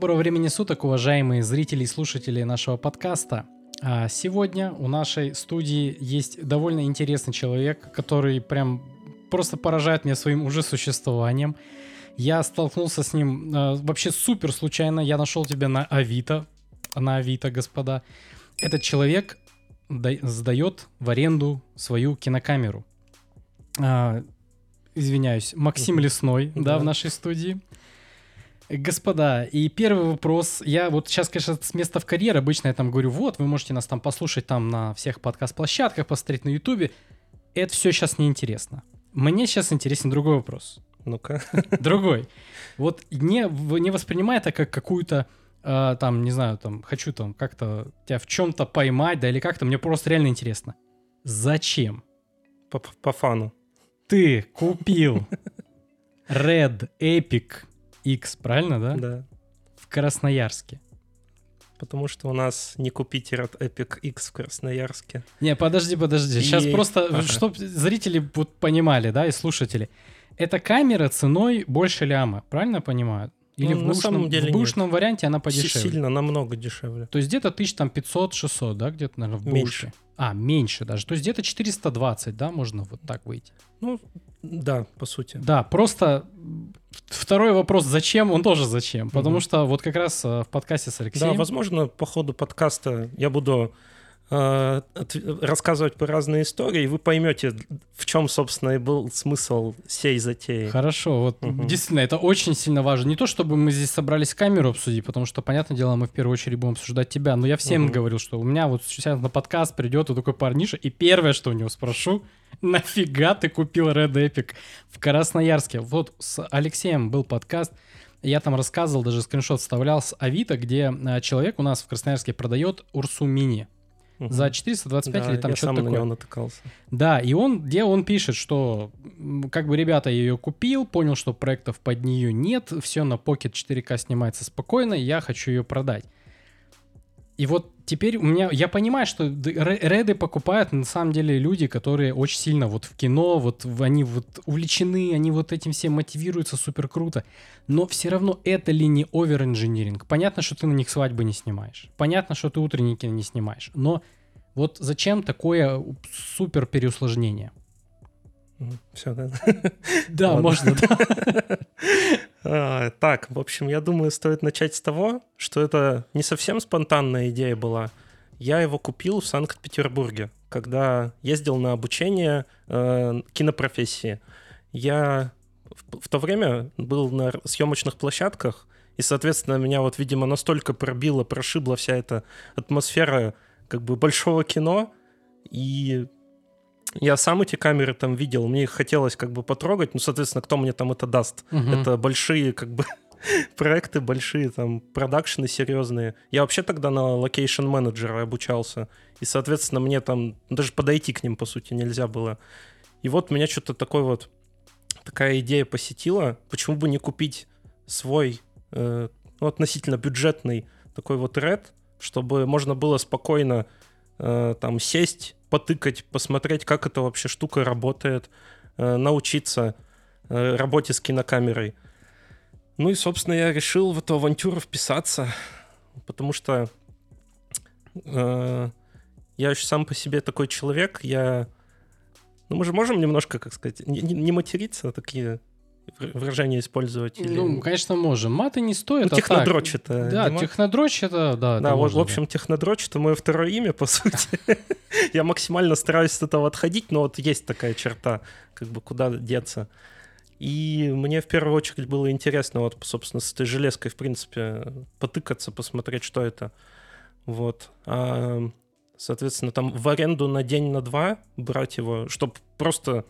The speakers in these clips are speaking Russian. Доброго времени суток, уважаемые зрители и слушатели нашего подкаста. Сегодня у нашей студии есть довольно интересный человек, который прям просто поражает меня своим уже существованием. Я столкнулся с ним вообще супер случайно. Я нашел тебя на Авито. На Авито, господа. Этот человек сдает в аренду свою кинокамеру. Извиняюсь, Максим Лесной, да, в нашей студии. Господа, и первый вопрос. Я вот сейчас, конечно, с места в карьер. Обычно я там говорю, вот, вы можете нас там послушать там на всех подкаст-площадках, посмотреть на Ютубе. Это все сейчас неинтересно. Мне сейчас интересен другой вопрос. Ну-ка. Другой. Вот не воспринимай это как какую-то, там, не знаю, там, хочу там как-то тебя в чем-то поймать, да, или как-то. Мне просто реально интересно. Зачем? По фану. Ты купил Red Epic X, правильно, да? Да. В Красноярске. Потому что у нас не купить Red Epic X в Красноярске. Не, подожди. Сейчас просто, чтобы зрители вот понимали, да, и слушатели. Эта камера ценой больше ляма, правильно понимаю? Или ну, в бушном варианте она подешевле? Сильно, намного дешевле. То есть где-то 1500-600, да, где-то, наверное, меньше. Меньше даже. То есть где-то 420, да, можно вот так выйти? Ну, да, по сути. Да, просто второй вопрос, зачем, он тоже зачем. Потому что вот как раз в подкасте с Алексеем... Да, возможно, по ходу подкаста я буду рассказывать по разные истории, и вы поймете, в чем, собственно, и был смысл сей затеи. Хорошо, вот действительно, это очень сильно важно. Не то, чтобы мы здесь собрались камеру обсудить, потому что, понятное дело, мы в первую очередь будем обсуждать тебя, но я всем говорил, что у меня вот сейчас на подкаст придет вот такой парниша, и первое, что у него спрошу, нафига ты купил Red Epic в Красноярске? Вот с Алексеем был подкаст, я там рассказывал, даже скриншот вставлял с Авито, где человек у нас в Красноярске продает Урсу Мини. За 425 или там что-то такое. Да, я сам на него натыкался. Да, и он пишет, что как бы, ребята, я ее купил, понял, что проектов под нее нет, все на Pocket 4K снимается спокойно, я хочу ее продать. И вот теперь я понимаю, что реды покупают на самом деле люди, которые очень сильно вот в кино, вот они вот увлечены, они вот этим всем мотивируются, супер круто. Но все равно это ли не оверинжиниринг? Понятно, что ты на них свадьбы не снимаешь. Понятно, что ты утренники не снимаешь. Но вот зачем такое супер переусложнение? Все, да? Да, можно, да. Так, в общем, я думаю, стоит начать с того, что это не совсем спонтанная идея была. Я его купил в Санкт-Петербурге, когда ездил на обучение кинопрофессии. Я в то время был на съемочных площадках, и, соответственно, меня вот, видимо, настолько прошибла вся эта атмосфера как бы большого кино, и... Я сам эти камеры там видел, мне их хотелось как бы потрогать, ну, соответственно, кто мне там это даст? Это большие как бы проекты, большие там продакшены серьезные. Я вообще тогда на локейшн-менеджера обучался, и, соответственно, мне там даже подойти к ним, по сути, нельзя было. И вот меня что-то такая идея посетила, почему бы не купить свой относительно бюджетный такой вот Red, чтобы можно было спокойно там сесть, потыкать, посмотреть, как эта вообще штука работает, научиться работе с кинокамерой. Ну и, собственно, я решил в эту авантюру вписаться, потому что я еще сам по себе такой человек, Ну, мы же можем немножко, как сказать, не материться, а такие выражения использовать? Ну, конечно, можем. Маты не стоят, технодрочь это. Да, технодрочь это, да. Да, в общем, технодрочь это мое второе имя, по сути. Я максимально стараюсь от этого отходить, но вот есть такая черта, как бы куда деться. И мне в первую очередь было интересно, вот, собственно, с этой железкой, в принципе, потыкаться, посмотреть, что это. Вот. Соответственно, там в аренду на день, на два брать его, чтобы просто...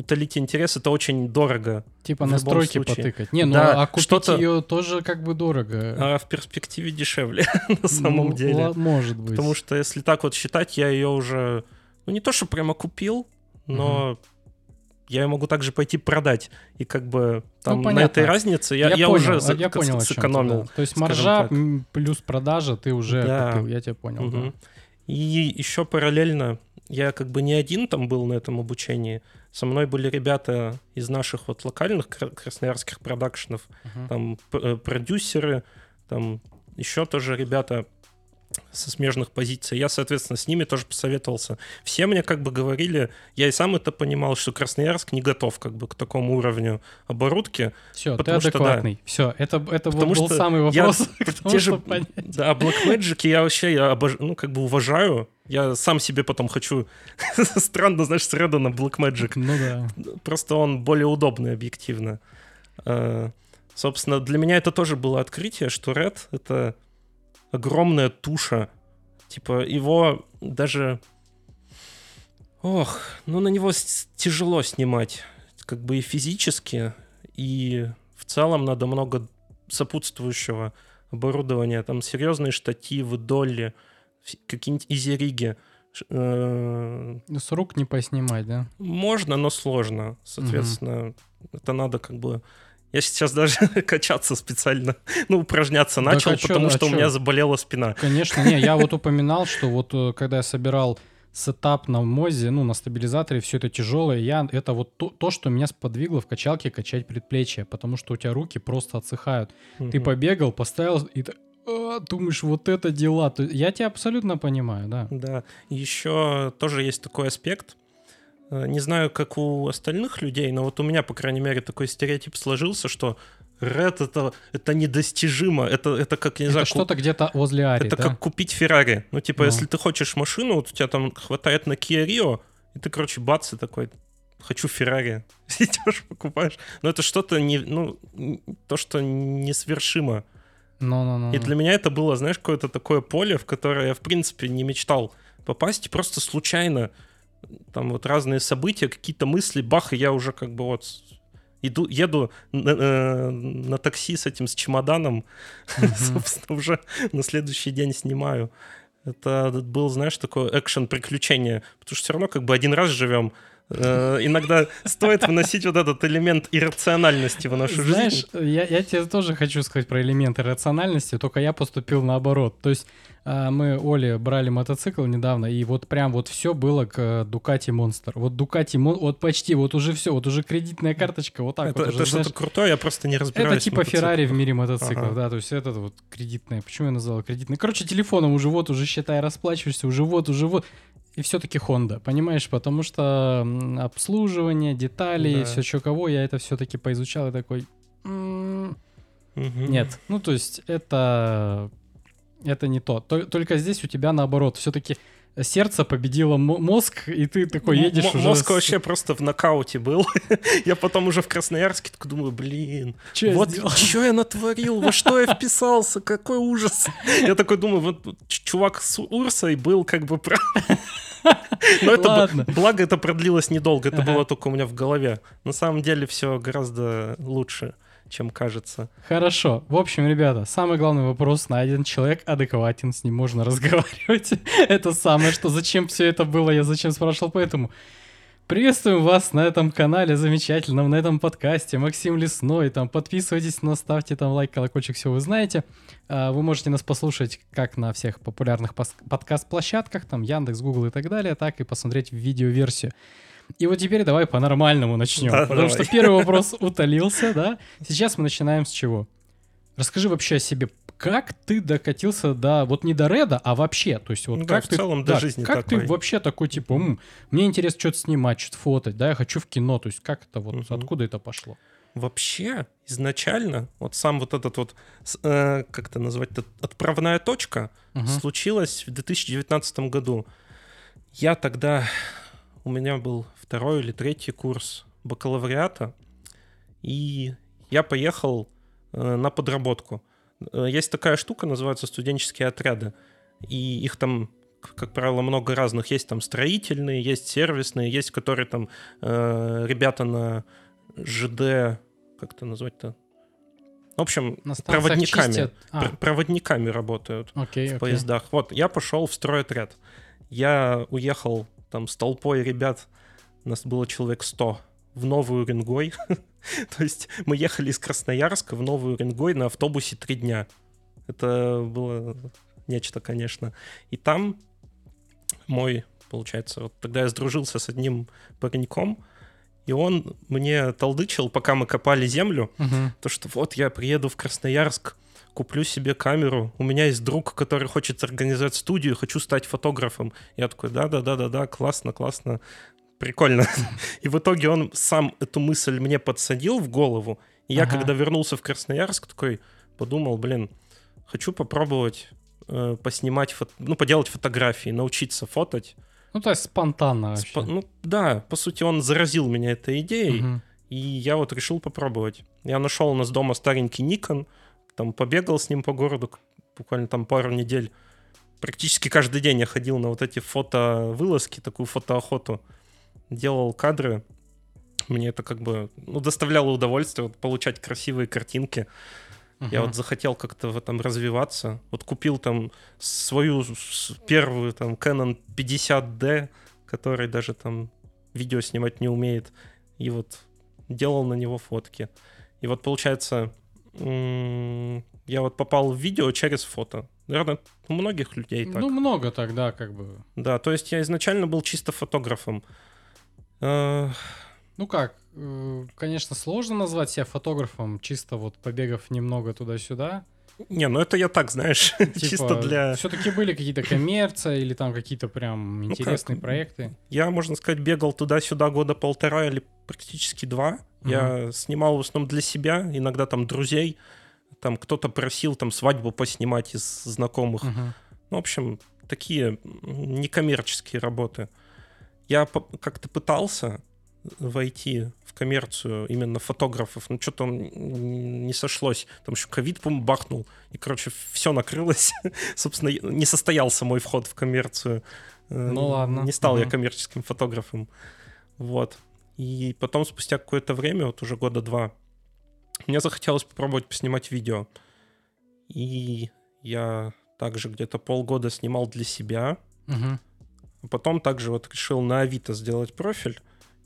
Утолить интерес, это очень дорого. Типа настройки потыкать. Не, ну да, а купить ее тоже как бы дорого. А в перспективе дешевле, на самом деле. Может быть. Потому что, если так вот считать, я ее уже... Ну, не то, что прямо купил, но я ее могу также пойти продать. И как бы там на этой разнице я уже сэкономил. То есть маржа плюс продажа ты уже купил, я тебя понял. И еще параллельно я как бы не один там был на этом обучении. Со мной были ребята из наших вот локальных красноярских продакшенов, там продюсеры, там еще тоже ребята со смежных позиций. Я, соответственно, с ними тоже посоветовался. Все мне как бы говорили, я и сам это понимал, что Красноярск не готов как бы к такому уровню оборудки. Все, потому ты адекватный. Что, да. Все, это потому был самый вопрос. Я, к тому, те же, да, Blackmagic я вообще уважаю. Я сам себе потом хочу... Странно, знаешь, с Реддона Blackmagic. Ну да. Просто он более удобный объективно. Собственно, для меня это тоже было открытие, что Red — это... огромная туша. Типа его даже... Ох, ну на него тяжело снимать. Как бы и физически, и в целом надо много сопутствующего оборудования. Там серьезные штативы, долли, какие-нибудь изи-риги. С рук не поснимать, да? Можно, но сложно. Соответственно, это надо как бы... Я сейчас даже качаться специально, упражняться начал, потому что у меня заболела спина. Конечно, я упоминал, что когда я собирал сетап на мозе, на стабилизаторе, все это тяжелое, это то, что меня сподвигло в качалке качать предплечье, потому что у тебя руки просто отсыхают. Ты побегал, поставил, и ты думаешь, вот это дела. Я тебя абсолютно понимаю, да. Да, еще тоже есть такой аспект. Не знаю, как у остальных людей, но вот у меня, по крайней мере, такой стереотип сложился, что Red — это недостижимо. Это как, не знаю... Это что-то где-то возле ARRI, это да? Как купить Ferrari. Если ты хочешь машину, вот у тебя там хватает на Kia Rio, и ты, бац, и такой, хочу Ferrari. Идешь, покупаешь. Но это что-то, то, что несвершимо. И для меня это было, знаешь, какое-то такое поле, в которое я, в принципе, не мечтал попасть, просто случайно. Там разные события, какие-то мысли, бах, и я уже еду на такси с чемоданом, собственно, уже на следующий день снимаю. Это был, знаешь, такое экшен-приключение, потому что все равно один раз живем. Иногда стоит вносить вот этот элемент иррациональности в нашу жизнь. Знаешь, я тебе тоже хочу сказать про элемент иррациональности, только я поступил наоборот. То есть мы, Оля, брали мотоцикл недавно, и все было к Ducati Monster. Уже кредитная карточка вот так. Это уже, что-то знаешь, крутое, я просто не разбираюсь. Это типа Ferrari в мире мотоциклов, да, то есть это кредитная. Почему я назвал кредитной? Телефоном уже считай расплачиваешься, уже вот. И все-таки Honda, понимаешь, потому что обслуживание, детали, да. Все что кого, я это все-таки поизучал и такой... Нет, то есть это не то. Только здесь у тебя наоборот, все-таки сердце победило мозг, и ты такой едешь уже... Мозг вообще просто в нокауте был. Я потом уже в Красноярске так думаю, что я натворил, во что я вписался, какой ужас. Я такой думаю, чувак с Урсой был прав. Но благо это продлилось недолго, это было только у меня в голове. На самом деле все гораздо лучше, чем кажется. Хорошо. В общем, ребята, самый главный вопрос найден. Человек адекватен, с ним можно разговаривать. Это самое, что зачем все это было, я зачем спрашивал, поэтому... Приветствуем вас на этом канале замечательном, на этом подкасте. Максим Лесной, подписывайтесь на нас, ставьте лайк, колокольчик, все вы знаете. Вы можете нас послушать как на всех популярных подкаст-площадках, Яндекс, Гугл и так далее, так и посмотреть видеоверсию. И теперь давай по-нормальному начнем, потому что первый вопрос утолился, да? Сейчас мы начинаем с чего? Расскажи вообще о себе, как ты докатился до, не до Реда, а вообще, то есть как в ты, целом да, до жизни как такой. Ты вообще такой, мне интересно что-то снимать, что-то фотать, я хочу в кино, то есть как это откуда это пошло? Вообще, изначально, сам как это назвать-то, отправная точка случилась в 2019 году. Я тогда, у меня был 2-й или 3-й курс бакалавриата, и я поехал на подработку. Есть такая штука, называются студенческие отряды. И их там, как правило, много разных. Есть строительные, есть сервисные, есть которые ребята на ЖД, как это назвать-то? В общем, проводниками. Проводниками работают в поездах. Я пошел в стройотряд. Я уехал с толпой ребят, нас было человек 100, в Новый Уренгой. То есть мы ехали из Красноярска в Новый Уренгой на автобусе 3 дня. Это было нечто, конечно. И там мой, получается, тогда я сдружился с одним пареньком, и он мне толдычил, пока мы копали землю, то, что я приеду в Красноярск, куплю себе камеру. У меня есть друг, который хочет организовать студию, хочу стать фотографом. Я такой, да, классно, классно, прикольно. И в итоге он сам эту мысль мне подсадил в голову. И я, когда вернулся в Красноярск, такой подумал, хочу попробовать поснимать, поделать фотографии, научиться фотать. Ну, то есть спонтанно вообще. Да, по сути, он заразил меня этой идеей, и я вот решил попробовать. Я нашел у нас дома старенький Nikon, там побегал с ним по городу буквально там пару недель. Практически каждый день я ходил на вот эти фотовылазки, такую фотоохоту, делал кадры. Мне это доставляло удовольствие получать красивые картинки. Я захотел как-то в этом развиваться. Купил там свою первую там Canon 50D, который даже там видео снимать не умеет. И делал на него фотки. И получается, я попал в видео через фото. Наверное, у многих людей так. Ну, много так, да, Да, то есть я изначально был чисто фотографом. Ну как, конечно, сложно назвать себя фотографом, чисто побегав немного туда-сюда. Не, это я так, знаешь, чисто для... Все-таки были какие-то коммерции или там какие-то прям интересные проекты? Я, можно сказать, бегал туда-сюда года полтора или практически два. Я снимал в основном для себя, иногда там друзей. Там кто-то просил там свадьбу поснимать из знакомых. Ну, в общем, такие некоммерческие работы. Я как-то пытался войти в коммерцию именно фотографов, но что-то не сошлось. Там еще ковид, по-моему, бахнул, и, все накрылось. Собственно, не состоялся мой вход в коммерцию. Ну ладно. Не стал я коммерческим фотографом. И потом, спустя какое-то время, уже года два, мне захотелось попробовать поснимать видео. И я также где-то полгода снимал для себя. Потом также решил на Авито сделать профиль.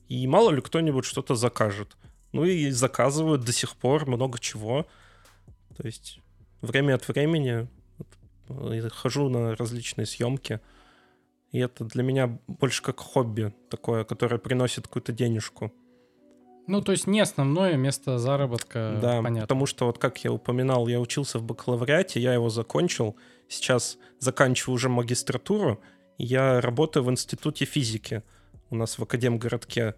И мало ли кто-нибудь что-то закажет. Ну и заказывают до сих пор много чего. То есть время от времени я хожу на различные съемки. И это для меня больше как хобби такое, которое приносит какую-то денежку. Ну, то есть не основное место заработка, да, понятно. Потому что, как я упоминал, я учился в бакалавриате, я его закончил. Сейчас заканчиваю уже магистратуру. Я работаю в Институте физики у нас в Академгородке.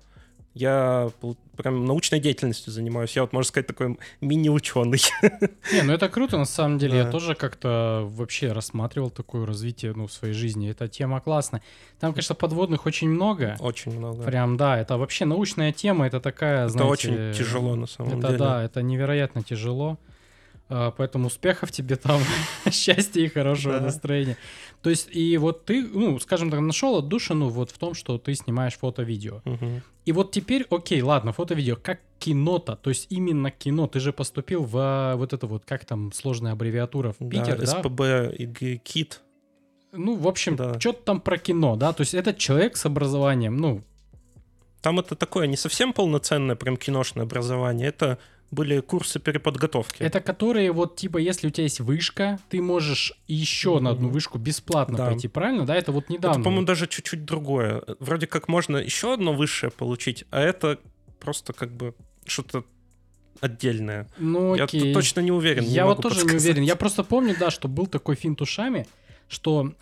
Я прям научной деятельностью занимаюсь. Я можно сказать, такой мини-ученый. Не, это круто, на самом деле. Да. Я тоже как-то вообще рассматривал такое развитие в своей жизни. Эта тема классная. Там, конечно, подводных очень много. Очень много. Прям, да, это вообще научная тема. Это такая, знаете... Это очень тяжело, на самом деле. Да, это невероятно тяжело. Поэтому успехов тебе там, счастья и хорошего настроения. То есть, и ты, скажем так, нашел отдушину в том, что ты снимаешь фото-видео. И теперь, окей, ладно, фото-видео, как кино-то, то есть именно кино. Ты же поступил в как там сложная аббревиатура, в Питер, да? СПБ и КИТ. Ну, в общем, что-то там про кино, да? То есть этот человек с образованием, Там это такое не совсем полноценное прям киношное образование, это... были курсы переподготовки. Это которые если у тебя есть вышка, ты можешь еще на одну вышку бесплатно пойти, правильно? Да, это недавно. Это, по-моему, даже чуть-чуть другое. Вроде как можно еще одно высшее получить, а это просто что-то отдельное. Ну, окей. Я точно не уверен. Я тоже подсказать. Не уверен. Я просто помню, что был такой финт ушами, что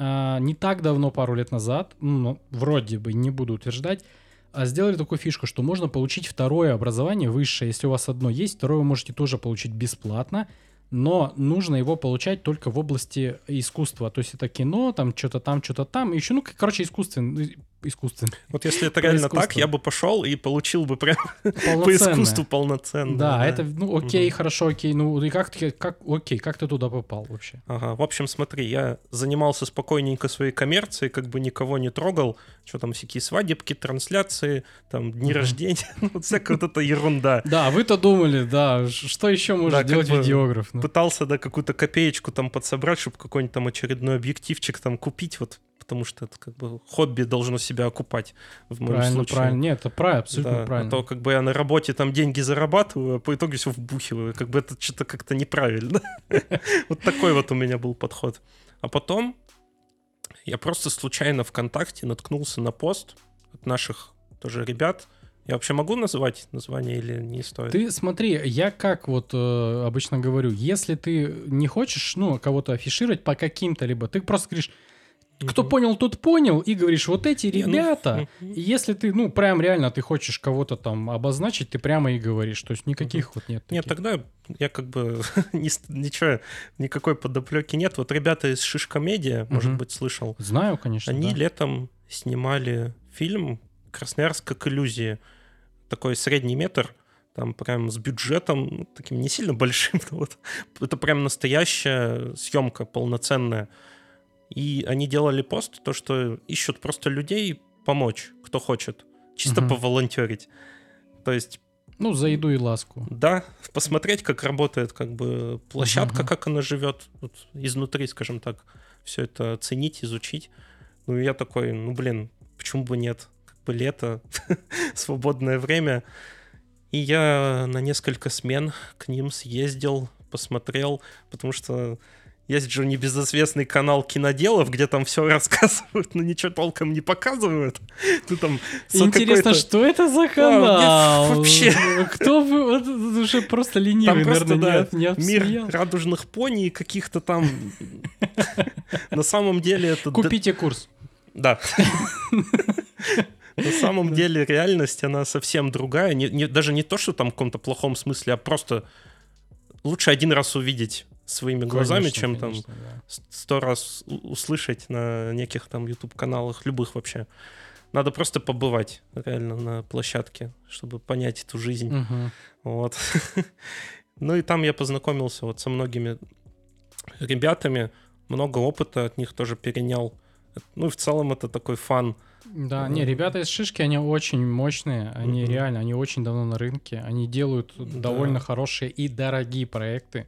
не так давно, пару лет назад, вроде бы, не буду утверждать, сделали такую фишку, что можно получить второе образование высшее. Если у вас одно есть, второе вы можете тоже получить бесплатно, но нужно его получать только в области искусства. То есть это кино, там что-то там, что-то там. И еще, искусственно. Если это реально так, я бы пошел и получил бы прям по искусству полноценно. Да, это, окей, хорошо, окей. И как ты туда попал вообще? Ага, в общем, смотри, я занимался спокойненько своей коммерцией, никого не трогал. Что там, всякие свадебки, трансляции, там, дни рождения, всякая вот эта ерунда. Да, вы-то думали, да, что еще может делать видеограф? Пытался, какую-то копеечку там подсобрать, чтобы какой-нибудь там очередной объективчик там купить, потому что это хобби должно себя окупать в моем случае. Правильно, нет, это правильно, абсолютно правильно. А то я на работе там деньги зарабатываю, а по итогу все вбухиваю, это что-то как-то неправильно. Такой у меня был подход. А потом я просто случайно ВКонтакте наткнулся на пост от наших тоже ребят. Я вообще могу называть название или не стоит? Ты смотри, я как вот обычно говорю, если ты не хочешь, ну, кого-то афишировать по каким-то либо, ты просто говоришь, кто понял, тот понял, и говоришь, вот эти ребята, если ты, ну, прям реально ты хочешь кого-то там обозначить, ты прямо и говоришь, то есть никаких вот нет таких. Нет, тогда я как бы ничего, никакой подоплеки нет. Вот ребята из Шишкомедия, может быть, слышал? Знаю, конечно, они летом снимали фильм «Красноярск как иллюзии». Такой средний метр, там прям с бюджетом, таким не сильно большим, но вот это прям настоящая съемка полноценная. И они делали пост, то, что ищут просто людей помочь, кто хочет, чисто поволонтерить. То есть... Ну, за еду и ласку. Да, посмотреть, как работает как бы площадка, как она живет вот, изнутри, скажем так. Все это оценить, изучить. Ну, я такой, ну, блин, почему бы нет? Как бы лето, свободное время. И я на несколько смен к ним съездил, посмотрел, потому что... Есть же небезызвестный канал киноделов, где там все рассказывают, но ничего толком не показывают. Ты там интересно, что это за канал? Нет, вообще. Кто вы? Вот, уже просто ленивый, наверное, не обсудил. Мир радужных пони и каких-то там... На самом деле это... Купите курс. Да. На самом деле реальность, она совсем другая. Даже не то, что там в каком-то плохом смысле, а просто лучше один раз увидеть своими глазами, конечно, чем конечно, там сто раз услышать на неких там YouTube-каналах, любых вообще. Надо просто побывать реально на площадке, чтобы понять эту жизнь. Вот. Ну и там я познакомился вот со многими ребятами, много опыта от них тоже перенял. Ну и в целом это такой фан. Да, не, ребята из Шишки, они очень мощные, они реально, они очень давно на рынке, они делают довольно хорошие и дорогие проекты.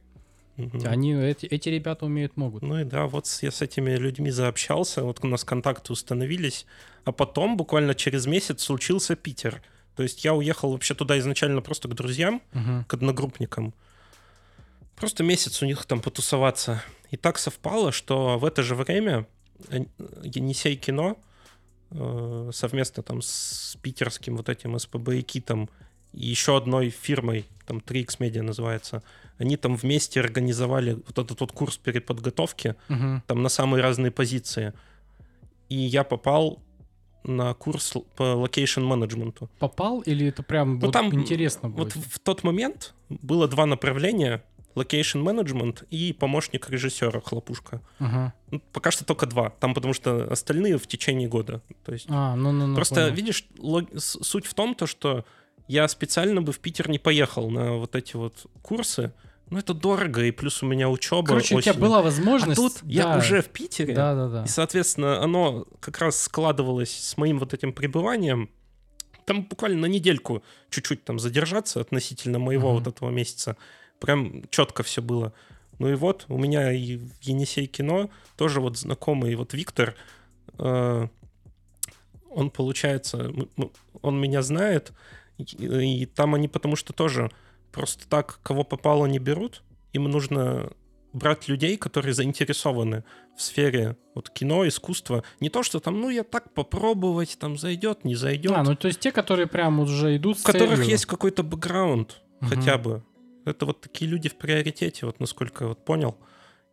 Они, эти ребята умеют, могут. Ну и да, вот я с этими людьми заобщался, вот у нас контакты установились, а потом буквально через месяц случился Питер. То есть я уехал вообще туда изначально просто к друзьям, к одногруппникам. Просто месяц у них там потусоваться. И так совпало, что в это же время Енисей Кино совместно там с питерским вот этим СПБ и Китом и еще одной фирмой, там 3X Media называется, они там вместе организовали вот этот вот курс переподготовки там на самые разные позиции. И я попал на курс по локейшн-менеджменту. Попал или это прям ну, вот там, интересно было? Вот в тот момент было два направления — локейшн-менеджмент и помощник режиссера «Хлопушка». Ну, пока что только два, там потому что остальные в течение года. То есть просто понял. Видишь, суть в том, то, что я специально бы в Питер не поехал на вот эти вот курсы. Но это дорого, и плюс у меня учеба. Короче, осенью. У тебя была возможность. А тут я уже в Питере, и, соответственно, оно как раз складывалось с моим вот этим пребыванием. Там буквально на недельку чуть-чуть там задержаться относительно моего вот этого месяца. Прям четко все было. Ну и вот у меня и в Енисей Кино тоже вот знакомый вот Виктор. Он, получается, он меня знает. И там они потому что тоже просто так, кого попало, не берут. Им нужно брать людей, которые заинтересованы в сфере вот, кино, искусства. Не то, что там, ну, я так попробовать, там, зайдет, не зайдет. А, ну, то есть те, которые прям уже идут с целью. У которых есть какой-то бэкграунд хотя бы. Это вот такие люди в приоритете, вот насколько я вот понял.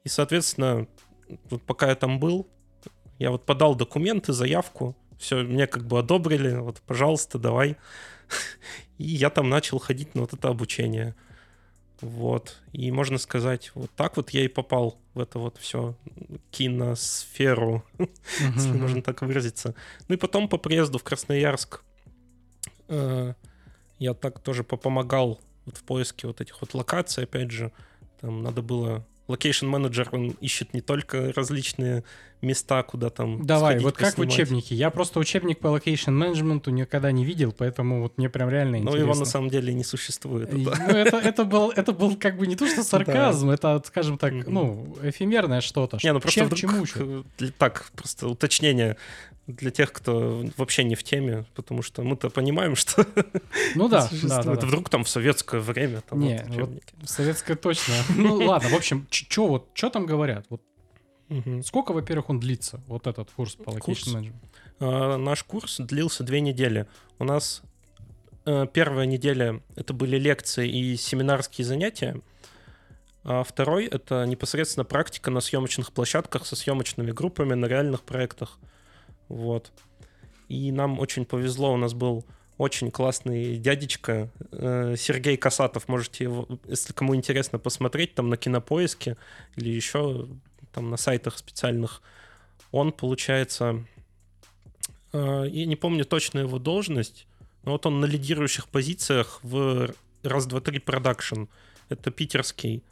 И, соответственно, вот пока я там был, я вот подал документы, заявку. Все, меня как бы одобрили, вот, пожалуйста, давай. И я там начал ходить на вот это обучение. Вот. И можно сказать, вот так вот я и попал в это вот все киносферу, если можно так выразиться. Ну и потом по приезду в Красноярск я так тоже попомогал вот в поиске вот этих вот локаций. Опять же, там надо было... Локейшн-менеджер, он ищет не только различные места, куда там давай, сходить, вот поснимать. Как в учебнике. Я просто учебник по локейшн-менеджменту никогда не видел, поэтому вот мне прям реально интересно. Но его на самом деле не существует. Это был как бы не то, что сарказм, это, скажем так, ну, эфемерное что-то. Не, ну просто вдруг, так, просто уточнение для тех, кто вообще не в теме, потому что мы-то понимаем, что ну да, это вдруг там в советское время. Не, в советское точно. Ну ладно, в общем, что вот, что там говорят? Вот сколько, во-первых, он длится, вот этот курс по локейшн менеджменту? Наш курс длился 2 недели. У нас первая неделя — это были лекции и семинарские занятия, а второй — это непосредственно практика на съемочных площадках со съемочными группами на реальных проектах. Вот. И нам очень повезло, у нас был очень классный дядечка Сергей Касатов. Можете его, если кому интересно, посмотреть там на Кинопоиске или еще там на сайтах специальных. Он, получается, я не помню точно его должность, но вот он на лидирующих позициях в «Раз, два, три» продакшн. Это питерский,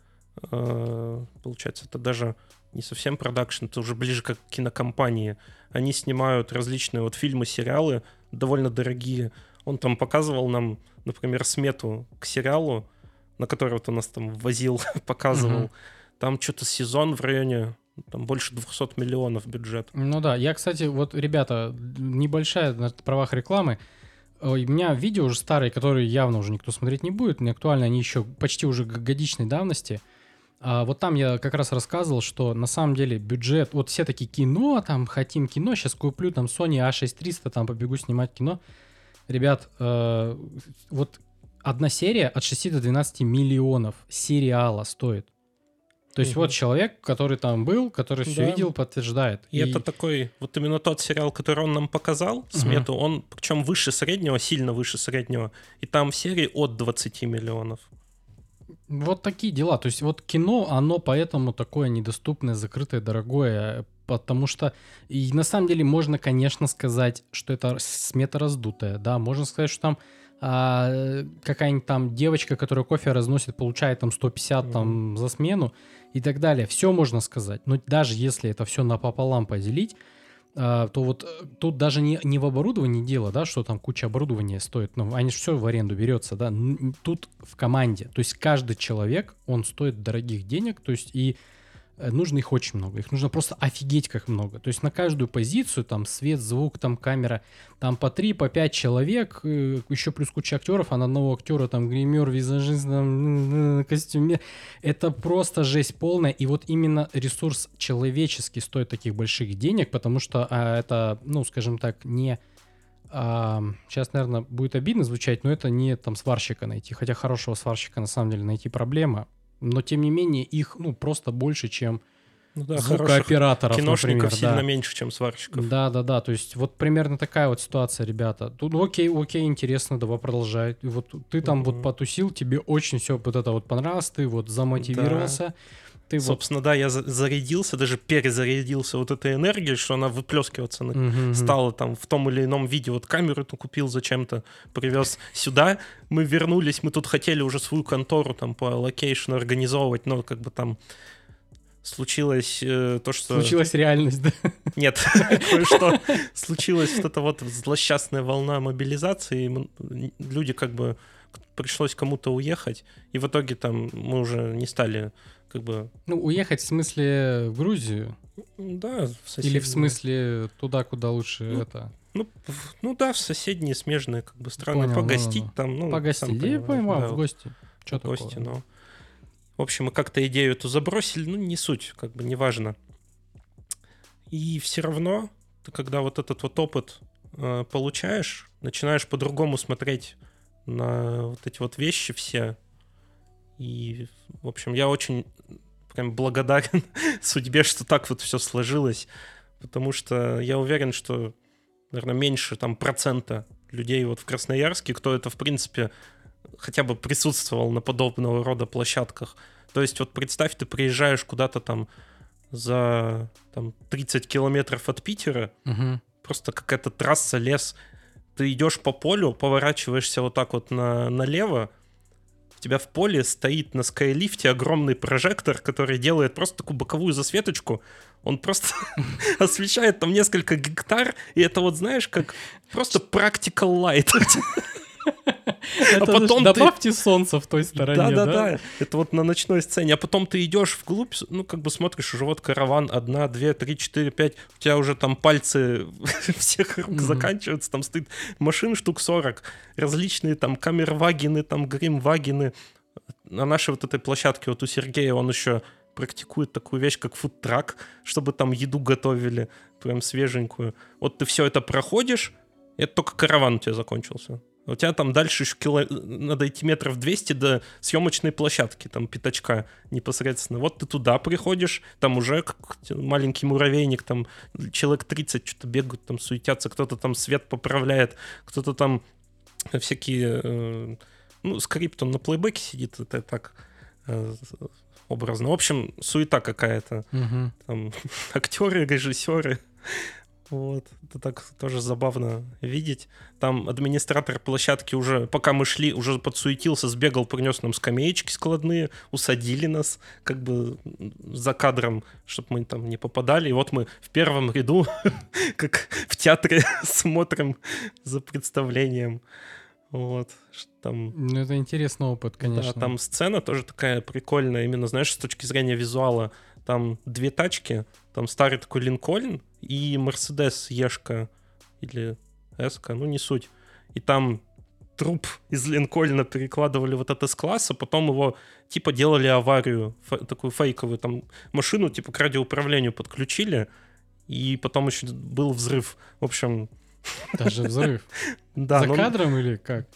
получается, это даже не совсем продакшн, это уже ближе как к кинокомпании. Они снимают различные вот фильмы, сериалы, довольно дорогие. Он там показывал нам, например, смету к сериалу, на который вот он нас там возил, показывал. Угу. Там что-то сезон в районе... Там больше 200 миллионов бюджет. Ну да, я, кстати, вот, ребята, небольшая на правах рекламы. У меня видео уже старые, которые явно уже никто смотреть не будет, не актуально, они еще почти уже годичной давности. А вот там я как раз рассказывал, что на самом деле бюджет, вот все такие кино, там хотим кино, сейчас куплю там Sony A6300, там побегу снимать кино. Ребят, вот одна серия от 6 до 12 миллионов сериала стоит. То есть вот человек, который там был, который все видел, подтверждает. И это такой, вот именно тот сериал, который он нам показал, смету, он причем выше среднего, сильно выше среднего, и там серии от 20 миллионов. Вот такие дела. То есть вот кино, оно поэтому такое недоступное, закрытое, дорогое, потому что, и на самом деле можно, конечно, сказать, что это смета раздутая, да, можно сказать, что там какая-нибудь там девочка, которая кофе разносит, получает там 150 там за смену и так далее. Все можно сказать. Но даже если это все напополам поделить, то вот тут даже не в оборудовании дело, да, что там куча оборудования стоит. Ну, они же все в аренду берется, да. Тут в команде. То есть каждый человек, он стоит дорогих денег, то есть и нужно их очень много. Их нужно просто офигеть как много. То есть на каждую позицию, там свет, звук, там камера, там по 3, по 5 человек, еще плюс куча актеров, а на одного актера там гример, визажист, там, костюмер. Это просто жесть полная. И вот именно ресурс человеческий стоит таких больших денег, потому что это, ну, скажем так, не... сейчас, наверное, будет обидно звучать, но это не там сварщика найти. Хотя хорошего сварщика на самом деле найти проблема. Но, тем не менее, их ну просто больше, чем звукооператоров, киношников, например, сильно меньше, чем сварщиков. Да-да-да, то есть вот примерно такая вот ситуация, ребята. Тут окей, интересно, давай продолжай. Вот ты там вот потусил, тебе очень все вот это вот понравилось, ты вот замотивировался. Да. Ты собственно, вот... да, я зарядился, даже перезарядился вот этой энергией, что она выплескиваться стала там в том или ином виде. Вот камеру ты купил зачем-то, привез сюда, мы вернулись, мы тут хотели уже свою контору там по локейшну организовывать, но как бы там случилось то, что... Случилась реальность, да? Нет, кое-что. Случилась вот эта вот злосчастная волна мобилизации, люди как бы... Пришлось кому-то уехать, и в итоге там мы уже не стали... Как бы... Ну, уехать в смысле в Грузию? Да, в соседние. Или в смысле туда, куда лучше это? Ну да, в соседние смежные как бы страны. Понял, погостить там. Ну, погостить, я понимаю, да, в гости. Что в такое? Гости, но... В общем, мы как-то идею эту забросили, ну не суть, как бы неважно. И все равно, ты когда вот этот вот опыт получаешь, начинаешь по-другому смотреть на вот эти вот вещи все. И, в общем, я очень прям благодарен судьбе, что так вот все сложилось, потому что я уверен, что, наверное, меньше там процента людей вот в Красноярске, кто это, в принципе, хотя бы присутствовал на подобного рода площадках. То есть вот представь, ты приезжаешь куда-то там за там, 30 километров от Питера, просто какая-то трасса, лес, ты идешь по полю, поворачиваешься вот так вот налево, у тебя в поле стоит на скайлифте огромный прожектор, который делает просто такую боковую засветочку. Он просто освещает там несколько гектар, и это вот, знаешь, как просто practical light. А потом добавьте солнце в той стороне, да? Да-да-да, это вот на ночной сцене. А потом ты идешь вглубь, ну, как бы смотришь, уже вот караван, 1, 2, 3, 4, 5, у тебя уже там пальцы всех рук заканчиваются, там стоит машин штук 40, различные там камервагины, там гримвагины. На нашей вот этой площадке вот у Сергея он еще практикует такую вещь, как фудтрак, чтобы там еду готовили, прям свеженькую. Вот ты все это проходишь, это только караван у тебя закончился. У тебя там дальше еще надо идти метров 200 до съемочной площадки, там пятачка непосредственно. Вот ты туда приходишь, там уже маленький муравейник, там человек 30 что-то бегают, там суетятся, кто-то там свет поправляет, кто-то там всякие... Ну, скрипт, он на плейбеке сидит, это так... образно. В общем, суета какая-то. Угу. Там актеры, режиссеры. Вот. Это так тоже забавно видеть. Там администратор площадки уже, пока мы шли, уже подсуетился, сбегал, принес нам скамеечки складные, усадили нас как бы за кадром, чтобы мы там не попадали. И вот мы в первом ряду, как в театре, смотрим за представлением. Вот. Там... Ну, это интересный опыт, конечно. Да, там сцена тоже такая прикольная, именно, знаешь, с точки зрения визуала. Там две тачки, там старый такой Линкольн и Мерседес Ешка или Эска, ну не суть. И там труп из Линкольна перекладывали вот от С-класса, потом его типа делали аварию, такую фейковую, там машину типа к радиоуправлению подключили, и потом еще был взрыв. В общем... Даже взрыв? Да, за кадром или как?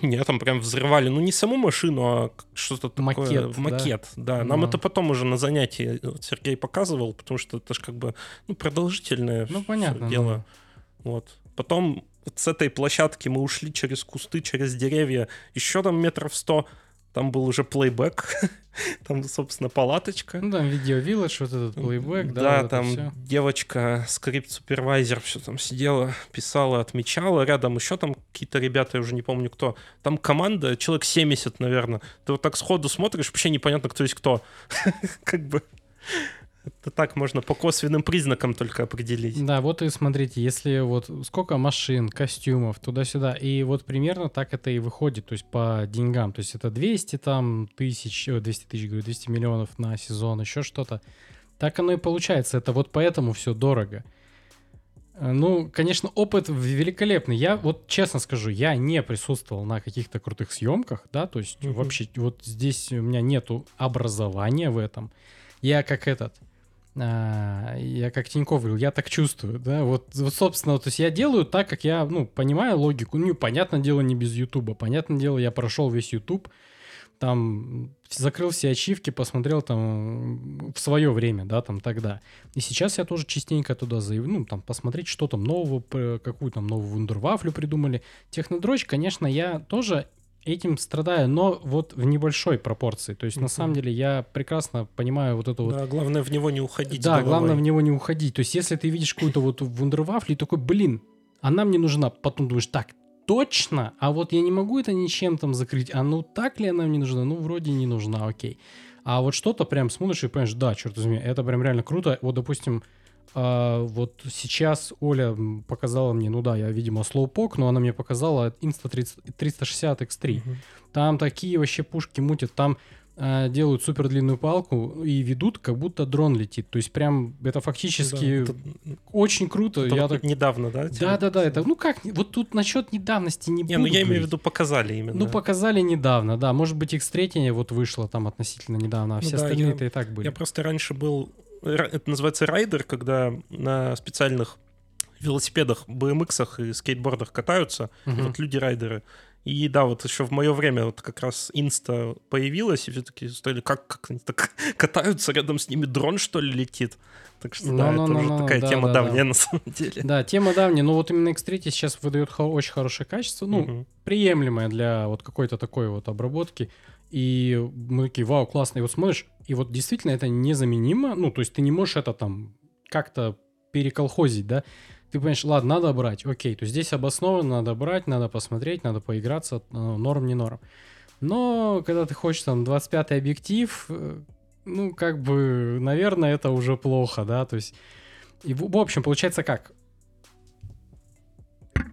Нет, там прям взрывали, ну не саму машину, а что-то такое, макет, да. Да. Нам это потом уже на занятии Сергей показывал, потому что это же как бы ну, продолжительное понятно, дело. Да. Вот. Потом вот с этой площадки мы ушли через кусты, через деревья, еще там метров 100, там был уже плейбэк, там, собственно, палаточка. Ну, там видеовиллаж, вот этот плейбэк, да, там все. Девочка, скрипт-супервайзер, все там сидела, писала, отмечала. Рядом еще там какие-то ребята, я уже не помню кто. Там команда, человек 70, наверное. Ты вот так сходу смотришь, вообще непонятно, кто есть кто. Как бы... Это так можно по косвенным признакам только определить. Да, вот и смотрите, если вот сколько машин, костюмов, туда-сюда, и вот примерно так это и выходит, то есть по деньгам, то есть это 200 миллионов на сезон, еще что-то. Так оно и получается, это вот поэтому все дорого. Ну, конечно, опыт великолепный. Я вот честно скажу, я не присутствовал на каких-то крутых съемках, да, то есть вообще вот здесь у меня нету образования в этом. Я как этот... я как Тиньков говорил, я так чувствую, да, вот собственно, то есть я делаю так, как я, ну, понимаю логику, ну, понятное дело, не без Ютуба, понятное дело, я прошел весь Ютуб, там, закрыл все ачивки, посмотрел там в свое время, да, там тогда, и сейчас я тоже частенько туда заявлю, ну, там, посмотреть, что там нового, какую там новую вундервафлю придумали, технодрочь, конечно, я тоже этим страдаю, но вот в небольшой пропорции. То есть, на самом деле, я прекрасно понимаю вот это вот... Да, главное в него не уходить. Да, главное в него не уходить. То есть, если ты видишь какую-то вот вундервафлю и такой, блин, она мне нужна. Потом думаешь, так, точно? А вот я не могу это ничем там закрыть. А ну так ли она мне нужна? Ну, вроде не нужна, окей. А вот что-то прям смотришь и понимаешь, да, черт возьми, это прям реально круто. Вот, допустим... вот сейчас Оля показала мне, ну да, я, видимо, слоупок, но она мне показала Insta360 X3. Угу. Там такие вообще пушки мутят, там делают супер длинную палку и ведут, как будто дрон летит. То есть прям это фактически да, очень круто. Это я вот так... Недавно, да? Да-да-да. Это... Ну как, вот тут насчет недавности не буду. Ну я имею в виду показали именно. Ну показали недавно, да. Может быть X3 вот вышла там относительно недавно, а все остальные-то и так были. Я просто раньше был... Это называется райдер, когда на специальных велосипедах, BMX-ах и скейтбордах катаются. Uh-huh. Вот люди-райдеры. И да, вот еще в мое время вот как раз Инста появилась, и все такие стояли, как они так катаются, рядом с ними дрон, что ли, летит. Так что да, это уже такая тема давняя на самом деле. Да, тема давняя, но вот именно X3 сейчас выдает очень хорошее качество, ну, приемлемое для вот какой-то такой вот обработки. И мы такие, вау, классно, и вот смотришь, и вот действительно это незаменимо, ну, то есть ты не можешь это там как-то переколхозить, да. Ты понимаешь, ладно, надо брать, окей, то здесь обоснованно надо брать, надо посмотреть, надо поиграться, норм, не норм. Но когда ты хочешь там 25-й объектив, ну, как бы, наверное, это уже плохо, да, то есть, и, в общем, получается как?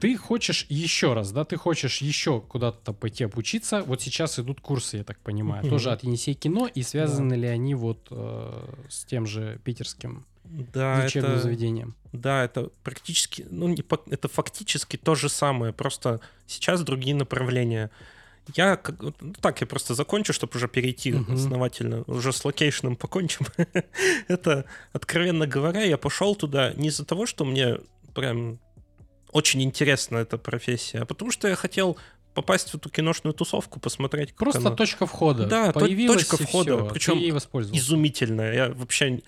Ты хочешь еще раз, да, ты хочешь еще куда-то пойти обучиться, вот сейчас идут курсы, я так понимаю, тоже от Енисей Кино, и связаны ли они вот с тем же питерским... Да, учебным заведением. Да, это практически, ну, это фактически то же самое, просто сейчас другие направления. Я просто закончу, чтобы уже перейти основательно, уже с локейшном покончим. Это, откровенно говоря, я пошел туда не из-за того, что мне прям очень интересна эта профессия, а потому что я хотел попасть в эту киношную тусовку, посмотреть. Просто она... точка входа. Да, появилась точка входа, все, причем изумительная. Я вообще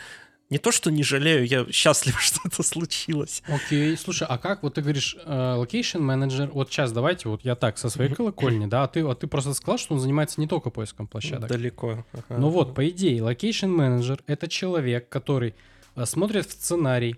не то, что не жалею, я счастлив, что это случилось. Окей, слушай, а как, вот ты говоришь, локейшн-менеджер, вот сейчас давайте, вот я так, со своей колокольни, да, а ты просто сказал, что он занимается не только поиском площадок. Далеко. Ага. Ну вот, по идее, локейшн-менеджер — это человек, который смотрит в сценарий,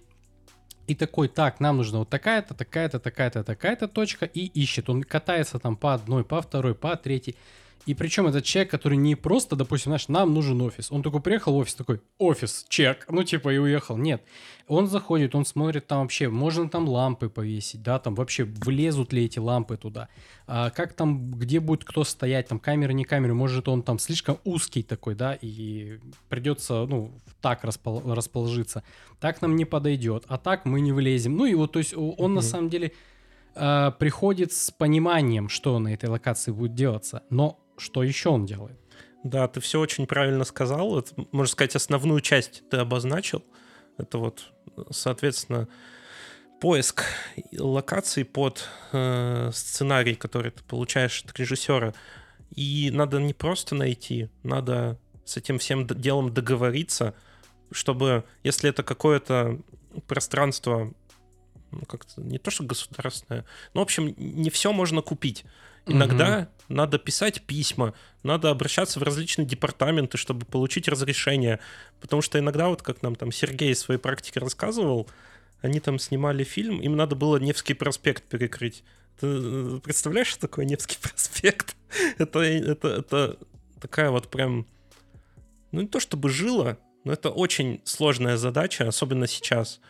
и такой, так, нам нужна вот такая-то, такая-то, такая-то, такая-то точка, и ищет. Он катается там по одной, по второй, по третьей. И причем этот человек, который не просто, допустим, знаешь, нам нужен офис. Он такой приехал в офис, такой, офис, чек, ну типа и уехал. Нет, он заходит, он смотрит там вообще, можно там лампы повесить, да, там вообще влезут ли эти лампы туда. А как там, где будет кто стоять, там камеры, не камеры, может он там слишком узкий такой, да, и придется, ну, так расположиться. Так нам не подойдет, а так мы не влезем. Ну и вот, то есть он на самом деле приходит с пониманием, что на этой локации будет делаться, но что еще он делает? Да, ты все очень правильно сказал. Это, можно сказать, основную часть ты обозначил. Это вот, соответственно, поиск локаций под сценарий, который ты получаешь от режиссера. И надо не просто найти, надо с этим всем делом договориться, чтобы, если это какое-то пространство, как-то не то что государственное, но, в общем, не все можно купить. Иногда надо писать письма, надо обращаться в различные департаменты, чтобы получить разрешение. Потому что иногда, вот как нам там Сергей из своей практики рассказывал, они там снимали фильм, им надо было Невский проспект перекрыть. Ты представляешь, что такое Невский проспект? Это такая вот прям... Ну, не то чтобы жила, но это очень сложная задача, особенно сейчас.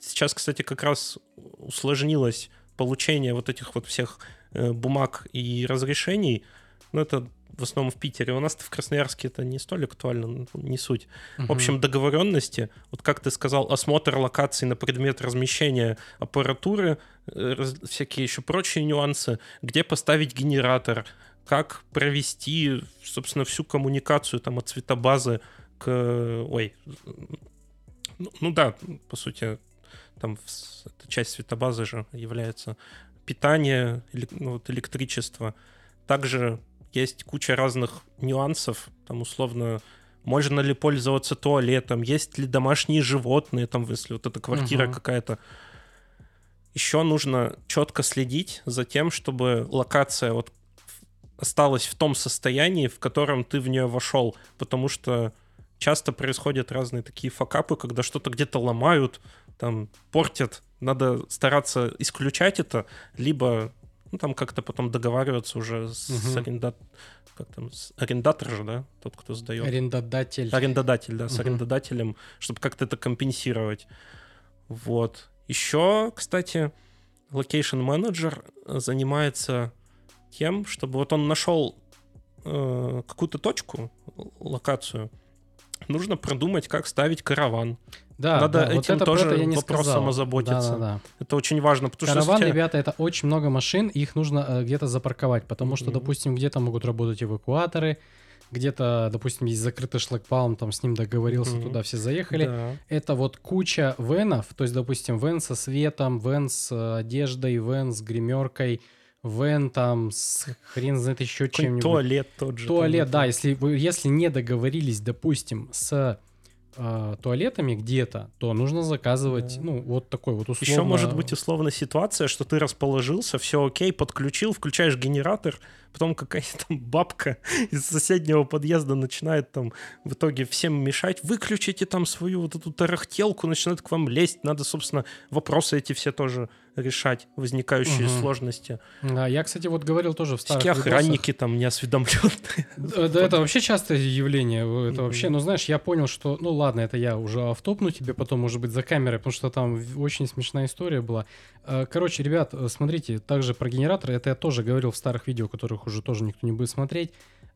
Сейчас, кстати, как раз усложнилось получение вот этих вот всех... бумаг и разрешений, но это в основном в Питере. У нас-то в Красноярске это не столь актуально, не суть. В общем, договоренности, вот как ты сказал, осмотр локаций на предмет размещения аппаратуры, всякие еще прочие нюансы, где поставить генератор, как провести, собственно, всю коммуникацию там от цветобазы к... Ой, ну да, по сути, там часть цветобазы же является... питание, электричество. Также есть куча разных нюансов, там условно, можно ли пользоваться туалетом, есть ли домашние животные, там, если вот эта квартира какая-то. Еще нужно четко следить за тем, чтобы локация вот осталась в том состоянии, в котором ты в нее вошел, потому что часто происходят разные такие факапы, когда что-то где-то ломают, там, портят. Надо стараться исключать это, либо ну, там как-то потом договариваться уже с арендатором же, да, тот, кто сдает. Арендодатель, да, с арендодателем, чтобы как-то это компенсировать. Вот. Еще, кстати, локейшн-менеджер занимается тем, чтобы вот он нашел какую-то точку, локацию, нужно продумать, как ставить караван. Да, надо да, этим вот тоже вопросом озаботиться. Да. Это очень важно. Потому караван, что ребята, это очень много машин, их нужно где-то запарковать, потому что, допустим, где-то могут работать эвакуаторы, где-то, допустим, есть закрытый шлагбаум, там с ним договорился, туда все заехали. Да. Это вот куча венов, то есть, допустим, вен со светом, вен с одеждой, вен с гримеркой, вен там с хрен знает еще чем-нибудь. Туалет тот же. Туалет, да, если не договорились, допустим, с... туалетами где-то, то нужно заказывать, ну, вот такой вот условно... Еще может быть условно ситуация, что ты расположился, все окей, подключил, включаешь генератор, потом какая-то там бабка из соседнего подъезда начинает там в итоге всем мешать, выключите там свою вот эту тарахтелку, начинает к вам лезть, надо, собственно, вопросы эти все тоже решать, возникающие сложности. Да, я, кстати, вот говорил тоже в старых видосах. Охранники там неосведомленные. Да, это вообще частое явление, это вообще, ну, знаешь, я понял, что, ну, ладно, это я уже автопну тебе потом, может быть, за камерой, потому что там очень смешная история была. Короче, ребят, смотрите, также про генераторы, это я тоже говорил в старых видео, которых уже тоже никто не будет смотреть.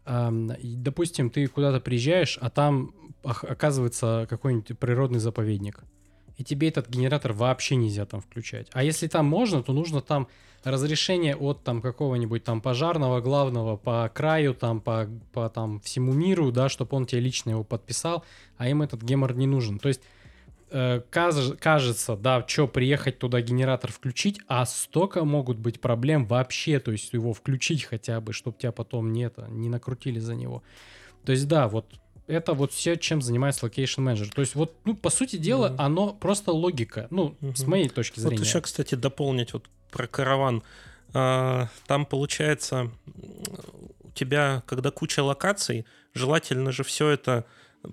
Допустим, ты куда-то приезжаешь, а там оказывается какой-нибудь природный заповедник. И тебе этот генератор вообще нельзя там включать. А если там можно, то нужно там разрешение от там какого-нибудь там пожарного, главного по краю, там по там всему миру, да, чтобы он тебе лично его подписал, а им этот гемор не нужен. То есть кажется, да, что приехать туда, генератор включить, а столько могут быть проблем вообще, то есть его включить хотя бы, чтобы тебя потом не накрутили за него. То есть да, вот это вот все, чем занимается Location Manager. То есть вот, ну, по сути дела, оно просто логика, ну, с моей точки зрения. Вот еще, кстати, дополнить вот про караван. Там получается у тебя, когда куча локаций, желательно же все это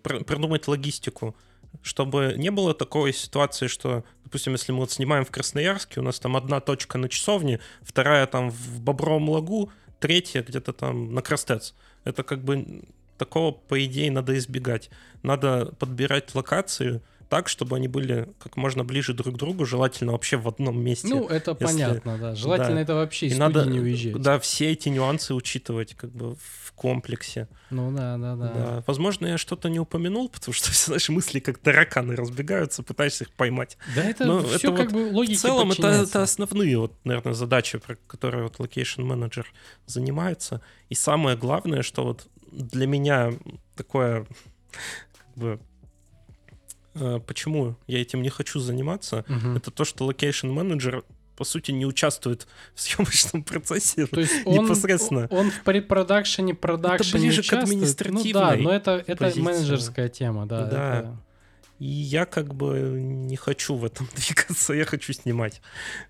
продумать логистику, чтобы не было такой ситуации, что, допустим, если мы вот снимаем в Красноярске, у нас там одна точка на часовне, вторая там в Бобровом лагу, третья где-то там на Крастец. Это как бы такого, по идее, надо избегать. Надо подбирать локацию так, чтобы они были как можно ближе друг к другу, желательно вообще в одном месте. Ну, это понятно, да. Желательно это вообще из студии не уезжать. Да, все эти нюансы учитывать как бы в комплексе. Ну да. Возможно, я что-то не упомянул, потому что, знаешь, мысли как тараканы разбегаются, пытаешься их поймать. Да, это все как бы логике. В целом это основные, вот, наверное, задачи, про которые вот Location Manager занимается. И самое главное, что вот для меня такое как бы... Почему я этим не хочу заниматься? Это то, что Location Manager по сути не участвует в съемочном процессе, то есть непосредственно. Он в предпродакшене, продакшене участвует. Это ближе к административной. Ну да, но это менеджерская тема, да. Да. Это... И я как бы не хочу в этом двигаться, я хочу снимать.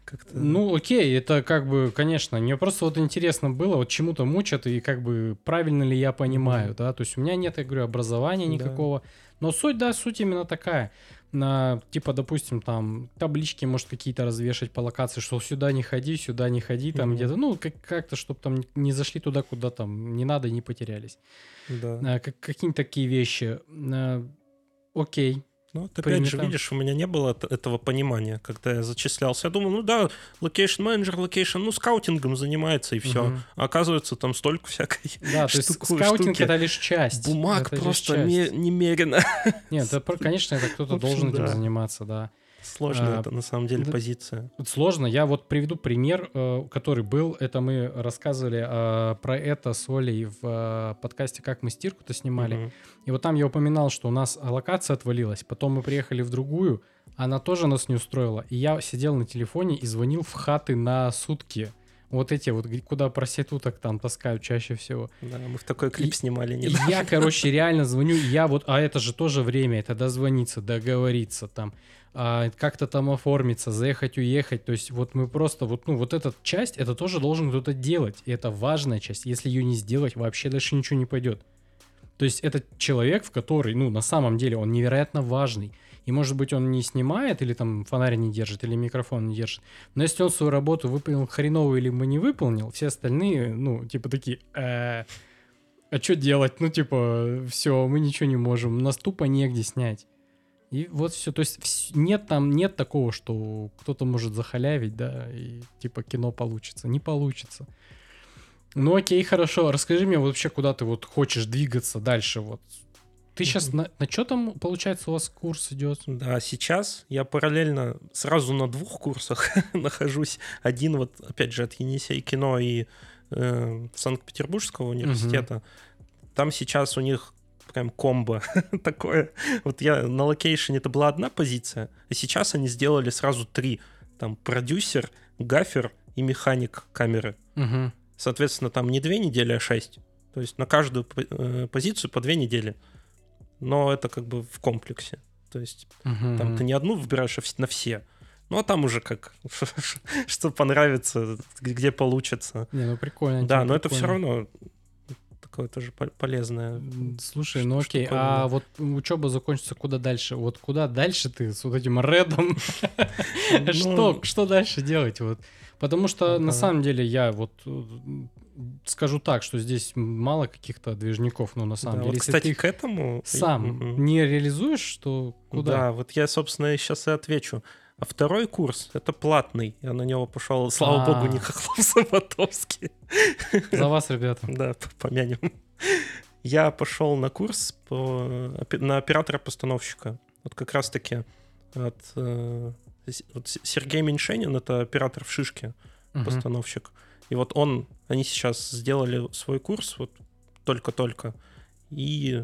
Как-то... Ну окей, это как бы, конечно, мне просто вот интересно было, вот чему-то мучат и как бы правильно ли я понимаю, да, то есть у меня нет, я говорю, образования никакого. Но суть, да, суть именно такая. Типа, допустим, там таблички, может, какие-то развешать по локации, что сюда не ходи, там где-то, ну, как-то, чтобы там не зашли туда, куда там не надо и не потерялись. Да. Какие-нибудь такие вещи. Окей. Ну, вот опять же, видишь, у меня не было этого понимания, когда я зачислялся. Я думал, ну да, локейшн-менеджер, ну, скаутингом занимается, и все. А оказывается, там столько всякой да, скаутинг — это лишь часть. Бумаг это просто немерено. Нет, это, конечно, это кто-то должен этим заниматься, да. Сложная это, на самом деле, позиция. Сложно. Я вот приведу пример, который был. Это мы рассказывали про это с Олей в подкасте «Как мы стирку-то снимали». И вот там я упоминал, что у нас локация отвалилась. Потом мы приехали в другую. Она тоже нас не устроила. И я сидел на телефоне и звонил в хаты на сутки. Вот эти вот, куда проституток там таскают чаще всего. Да, мы в такой клип снимали. Я, короче, реально звоню. Я вот, а это же тоже время. Это дозвониться, договориться там. Как-то там оформиться, заехать, уехать. То есть вот мы просто, вот, ну, вот эта часть, это тоже должен кто-то делать. И это важная часть. Если ее не сделать, вообще дальше ничего не пойдет. То есть это человек, в который, ну, на самом деле, он невероятно важный. И, может быть, он не снимает, или там фонарь не держит, или микрофон не держит. Но если он свою работу выполнил хреново, или мы не выполнил, все остальные, ну, типа такие... А что делать? Ну, типа, все, мы ничего не можем. Нас тупо негде снять. И вот все, то есть нет там, нет такого, что кто-то может захалявить, да, и типа кино получится, не получится. Ну окей, хорошо, расскажи мне вообще, куда ты вот хочешь двигаться дальше, вот. Ты сейчас на что там, получается, у вас курс идет? Да, сейчас я параллельно сразу на двух курсах нахожусь. Один вот, опять же, от Енисей Кино и Санкт-Петербургского университета. Там сейчас у них... прям комбо такое. Вот я на локейшене, это была одна позиция, а сейчас они сделали сразу три. Там продюсер, гафер и механик камеры. Соответственно, там не 2 недели, а 6. То есть на каждую позицию по 2 недели. Но это как бы в комплексе. То есть там ты не одну выбираешь, а на все. Ну, а там уже как, что понравится, где получится. Не, ну прикольно. Да, но это все равно... такое тоже полезное. Слушай, ну окей, а вот учеба закончится куда дальше? Вот куда дальше ты с вот этим редом? Что дальше делать? Потому что на самом деле я вот скажу так, что здесь мало каких-то движников, но на самом деле... Кстати, к этому... Сам не реализуешь, то куда? Да, вот я, собственно, сейчас и отвечу. А второй курс — это платный. Я на него пошел, слава богу, не Хохлов-Саботовский. За вас, ребята. Да, помянем. Я пошел на курс на оператора-постановщика. Вот как раз-таки от Сергей Меньшенин — это оператор в Шишке, постановщик. И вот они сейчас сделали свой курс вот только-только. И,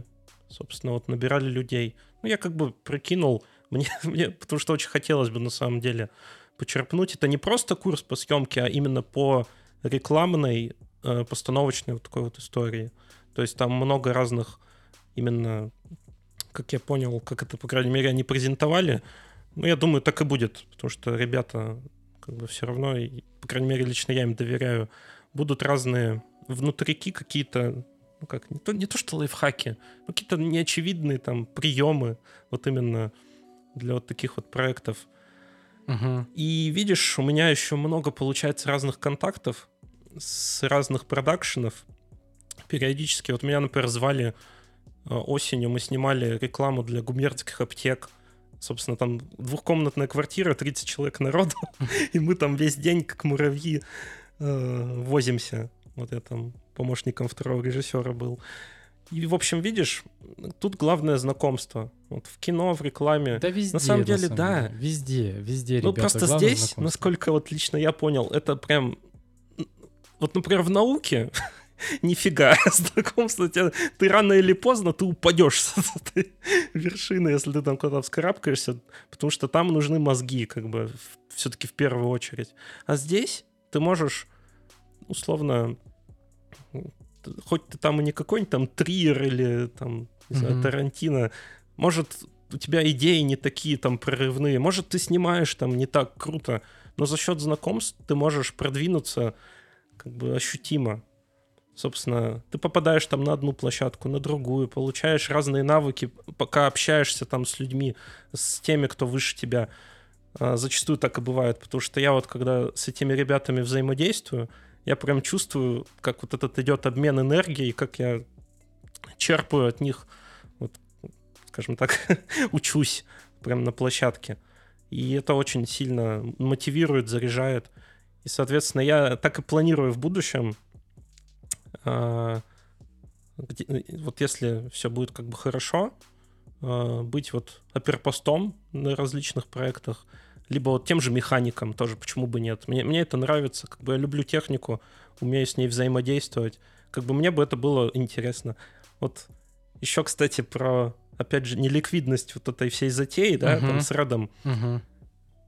собственно, вот набирали людей. Ну, я как бы прикинул... Мне, потому что очень хотелось бы на самом деле почерпнуть. Это не просто курс по съемке, а именно по рекламной, постановочной вот такой вот истории. То есть там много разных именно, как я понял, как это, по крайней мере, они презентовали. Ну, я думаю, так и будет, потому что ребята как бы все равно, по крайней мере, лично я им доверяю, будут разные внутрики какие-то, ну как, не то что лайфхаки, но какие-то неочевидные там приемы вот именно для вот таких вот проектов. Угу. И видишь, у меня еще много получается разных контактов с разных продакшенов. Периодически, вот меня, например, звали осенью, мы снимали рекламу для губернских аптек. Собственно, там двухкомнатная квартира, 30 человек народу, и мы там весь день как муравьи возимся. Вот я там помощником второго режиссера был. И, в общем, видишь, тут главное знакомство. Вот в кино, в рекламе. Да везде, на самом деле. Везде, ребята. Ну, просто здесь, знакомство. Насколько вот лично я понял, это прям... Вот, например, в науке... Нифига, знакомство тебя... Ты рано или поздно, ты упадешь с этой вершины, если ты там куда-то вскарабкаешься, потому что там нужны мозги, как бы, все-таки в первую очередь. А здесь ты можешь, условно, хоть ты там и не какой-нибудь там Триер или там, не знаю, Тарантино, может, у тебя идеи не такие там прорывные, может, ты снимаешь там не так круто, но за счет знакомств ты можешь продвинуться как бы ощутимо. Собственно, ты попадаешь там на одну площадку, на другую, получаешь разные навыки, пока общаешься там с людьми, с теми, кто выше тебя. Зачастую так и бывает, потому что я вот, когда с этими ребятами взаимодействую, я прям чувствую, как вот этот идет обмен энергией, как я черпаю от них, вот, скажем так, учусь прям на площадке. И это очень сильно мотивирует, заряжает. И, соответственно, я так и планирую в будущем, вот если все будет как бы хорошо, быть вот оперпостом на различных проектах, либо вот тем же механиком тоже, почему бы нет. Мне это нравится, как бы я люблю технику, умею с ней взаимодействовать, как бы мне бы это было интересно. Вот еще, кстати, про, опять же, неликвидность вот этой всей затеи, да, там с Редом.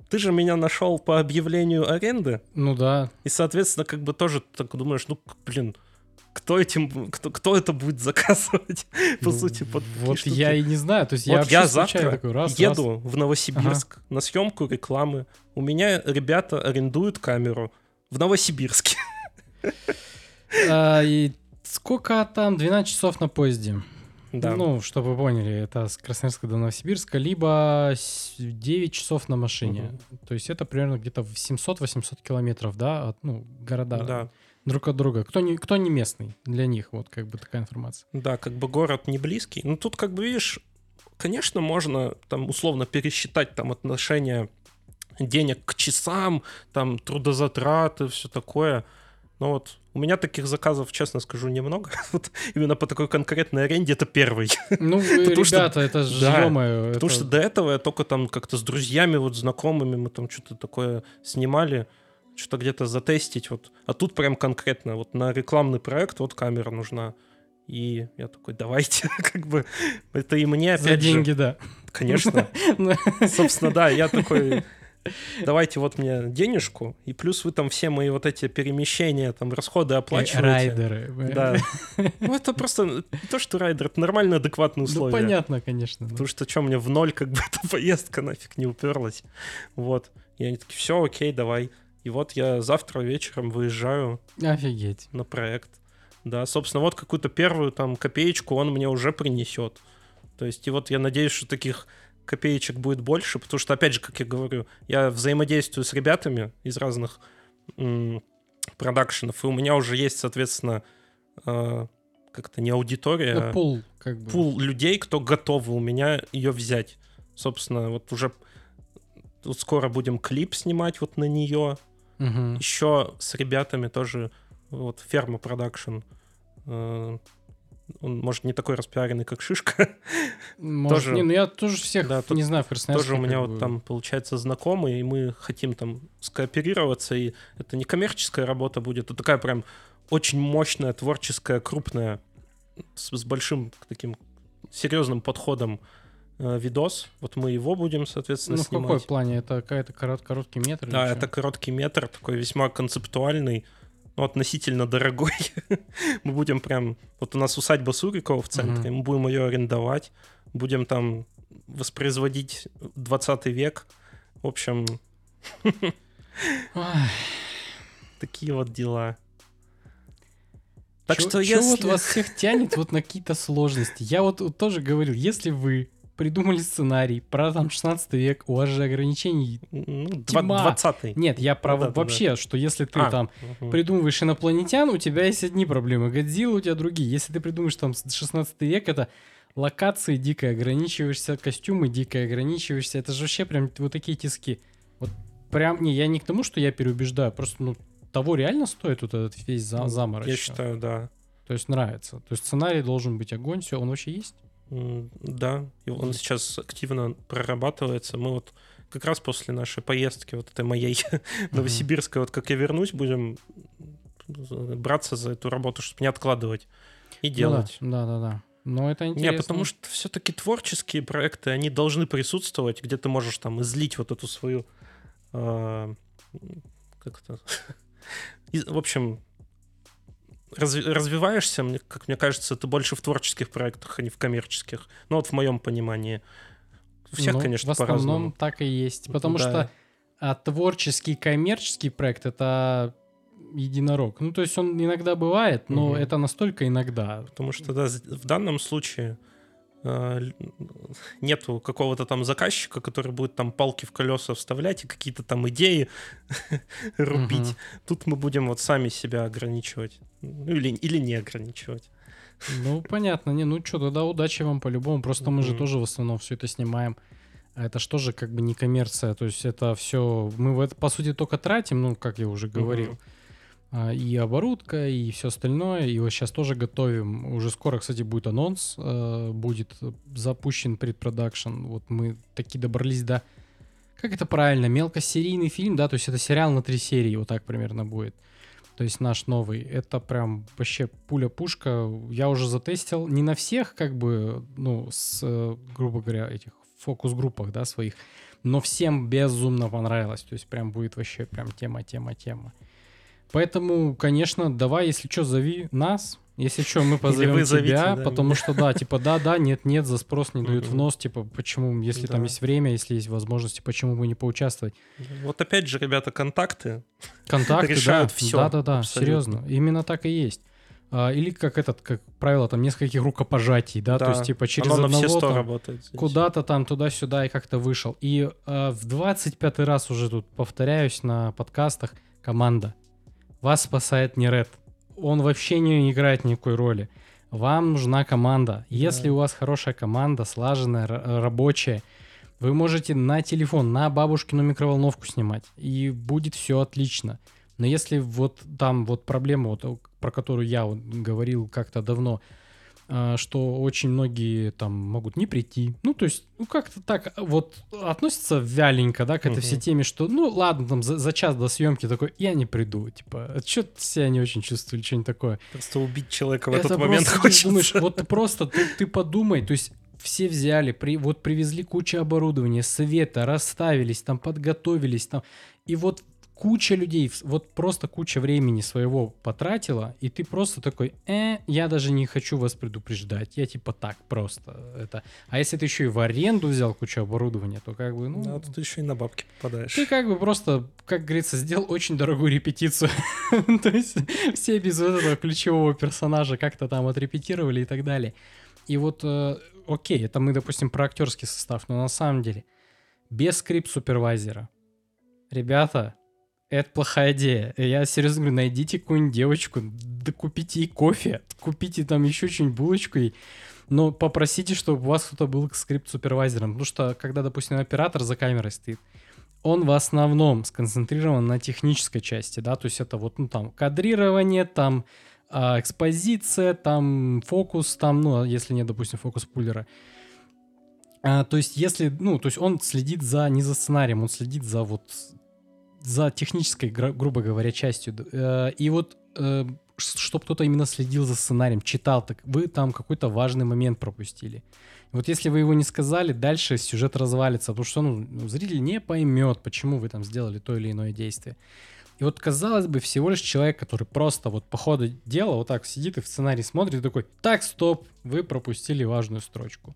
Ты же меня нашел по объявлению аренды. Ну да. И, соответственно, как бы тоже так думаешь, ну, блин, кто это будет заказывать, по сути, под вот штуки. Я и не знаю. То есть вот я завтра такой, еду в Новосибирск на съемку рекламы. У меня ребята арендуют камеру в Новосибирске. И сколько там? 12 часов на поезде. Да. Ну, чтобы вы поняли, это с Красноярска до Новосибирска, либо 9 часов на машине. То есть это примерно где-то 700-800 километров, да, от города. Да. Друг от друга. Кто не местный для них, вот как бы такая информация. Да, как бы город не близкий. Но тут как бы, видишь, конечно, можно там условно пересчитать там отношение денег к часам, там трудозатраты, все такое. Но вот у меня таких заказов, честно скажу, немного. Вот именно по такой конкретной аренде это первый. Ну, ребята, это же ё-моё. Потому что до этого я только там как-то с друзьями, вот знакомыми, мы там что-то такое снимали, что-то где-то затестить, вот. А тут прям конкретно, вот на рекламный проект вот камера нужна. И я такой, давайте, как бы, это и мне опять. За деньги, да. Конечно. Собственно, да, я такой, давайте вот мне денежку, и плюс вы там все мои вот эти перемещения, там, расходы оплачиваете. Райдеры. Да. Ну, это просто не то, что райдер, это нормально адекватные условия. Ну, понятно, конечно. Потому что что, мне в ноль как бы эта поездка нафиг не уперлась. Вот. И они такие, все, окей, давай. И вот я завтра вечером выезжаю. Офигеть. На проект. Да, собственно, вот какую-то первую там копеечку он мне уже принесет. То есть, и вот я надеюсь, что таких копеечек будет больше, потому что, опять же, как я говорю, я взаимодействую с ребятами из разных продакшенов, и у меня уже есть, соответственно, как-то не аудитория, да, пул, как бы. Пул людей, кто готовы у меня ее взять. Собственно, вот уже тут скоро будем клип снимать вот на нее. Еще с ребятами тоже, вот Ферма Продакшн, он, может, не такой распиаренный, как Шишка. Может, тоже, я тоже всех, да, не знаю, в Красноярске. Тоже у меня вот там, получается, знакомые, и мы хотим там скооперироваться, и это не коммерческая работа будет, это такая прям очень мощная, творческая, крупная, с большим таким серьезным подходом видос. Вот мы его будем, соответственно, снимать. Ну, в каком плане? Это какой-то короткий метр? Да, это короткий метр, такой весьма концептуальный, но относительно дорогой. Мы будем прям... Вот у нас усадьба Сурикова в центре, мы будем ее арендовать, будем там воспроизводить 20 век. В общем... Такие вот дела. Так что если... вот вас всех тянет вот на какие-то сложности? Я вот тоже говорил, если вы придумали сценарий про там 16 век, у вас же ограничений... 20-й. Нет, я про вообще, что если ты там придумываешь инопланетян, у тебя есть одни проблемы, Годзилла у тебя другие. Если ты придумаешь там 16 век, это... локации дико ограничиваешься, костюмы дико ограничиваешься. Это же вообще прям вот такие тиски. Вот прям, не, я не к тому, что я переубеждаю, просто, ну, того реально стоит вот этот весь заморочек. Я считаю, да. То есть нравится. То есть сценарий должен быть огонь, все, он вообще есть? Да, и он сейчас активно прорабатывается. Мы вот как раз после нашей поездки, вот этой моей новосибирской, вот как я вернусь, будем браться за эту работу, чтобы не откладывать и делать. Да. Но это интересно. Нет, потому что все-таки творческие проекты, они должны присутствовать, где ты можешь там излить вот эту свою... В общем, развиваешься, как мне кажется, ты больше в творческих проектах, а не в коммерческих. Ну вот в моем понимании. Всех, ну, конечно, по-разному. В основном так и есть. Потому что творческий коммерческий проект — это... единорог. Ну, то есть он иногда бывает, но это настолько иногда. Потому что, да, в данном случае нету какого-то там заказчика, который будет там палки в колеса вставлять и какие-то там идеи рубить. Тут мы будем вот сами себя ограничивать. Ну, или не ограничивать. Ну, понятно. Не, ну что, тогда удачи вам по-любому. Просто мы же тоже в основном все это снимаем. Это же тоже как бы не коммерция. То есть это все... Мы в это, по сути, только тратим, ну, как я уже говорил. И оборудка, и все остальное. И вот сейчас тоже готовим. Уже скоро, кстати, будет анонс. Будет запущен предпродакшн. Вот мы таки добрались до... Как это правильно? Мелкосерийный фильм, да? То есть это сериал на 3 серии. Вот так примерно будет. То есть наш новый. Это прям вообще пуля-пушка. Я уже затестил. Не на всех, как бы, ну, с, грубо говоря, этих фокус-группах, да, своих. Но всем безумно понравилось. То есть прям будет вообще прям тема. Поэтому, конечно, давай, если что, зови нас. Если что, мы позовем тебя, зовите, да, потому что, да, типа, нет, за спрос не дают в нос, типа, почему, если там есть время, если есть возможности, почему бы не поучаствовать? Вот опять же, ребята, контакты решают все. Да, серьезно, именно так и есть. Или, как правило, там нескольких рукопожатий, да, то есть, типа, через одного там, куда-то там, туда-сюда и как-то вышел. И в 25-й раз уже тут повторяюсь на подкастах, команда. Вас спасает не Red. Он вообще не играет никакой роли. Вам нужна команда. Если у вас хорошая команда, слаженная, рабочая, вы можете на телефон, на бабушкину микроволновку снимать, и будет все отлично. Но если вот там вот проблема, вот, про которую я вот говорил как-то давно, что очень многие там могут не прийти. Ну, то есть, ну, как-то так вот относятся вяленько, да, к этой всей теме, что, ну, ладно, там за час до съемки такой, я не приду, типа, что-то себя не очень чувствую, что-нибудь такое. Просто убить человека в этот момент хочется. Думаешь, вот просто ты подумай, то есть все взяли, вот привезли кучу оборудования, света, расставились, там подготовились, там, и вот куча людей, вот просто куча времени своего потратила, и ты просто такой, я даже не хочу вас предупреждать, я типа так просто. Это... А если ты еще и в аренду взял кучу оборудования, то как бы, ну... Да, тут еще и на бабки попадаешь. Ты как бы просто, как говорится, сделал очень дорогую репетицию. То есть все без этого ключевого персонажа как-то там отрепетировали и так далее. И вот, окей, это мы, допустим, про актерский состав, но на самом деле без скрипт-супервайзера. Ребята... Это плохая идея. Я серьезно говорю, найдите какую-нибудь девочку, да купите ей кофе, купите там еще что-нибудь, булочку, но попросите, чтобы у вас кто-то был скрипт-супервайзером. Потому что, когда, допустим, оператор за камерой стоит, он в основном сконцентрирован на технической части, да, то есть это вот, ну, там, кадрирование, там, экспозиция, там, фокус, там, ну, если нет, допустим, фокус-пуллера. То есть если, ну, то есть он следит за, не за сценарием, он следит за вот... за технической, грубо говоря, частью. И вот чтобы кто-то именно следил за сценарием, читал, так вы там какой-то важный момент пропустили. Вот если вы его не сказали, дальше сюжет развалится, потому что зритель не поймет, почему вы там сделали то или иное действие. И вот, казалось бы, всего лишь человек, который просто вот по ходу дела вот так сидит и в сценарий смотрит, и такой: так, стоп, вы пропустили важную строчку.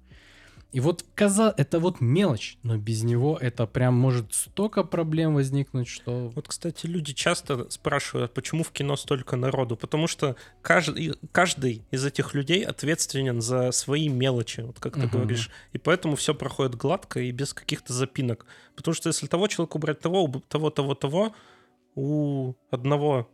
И вот, это вот мелочь, но без него это прям может столько проблем возникнуть, что... Вот, кстати, люди часто спрашивают, почему в кино столько народу, потому что каждый из этих людей ответственен за свои мелочи, вот как ты говоришь, и поэтому все проходит гладко и без каких-то запинок, потому что если того человека убрать, того, у одного...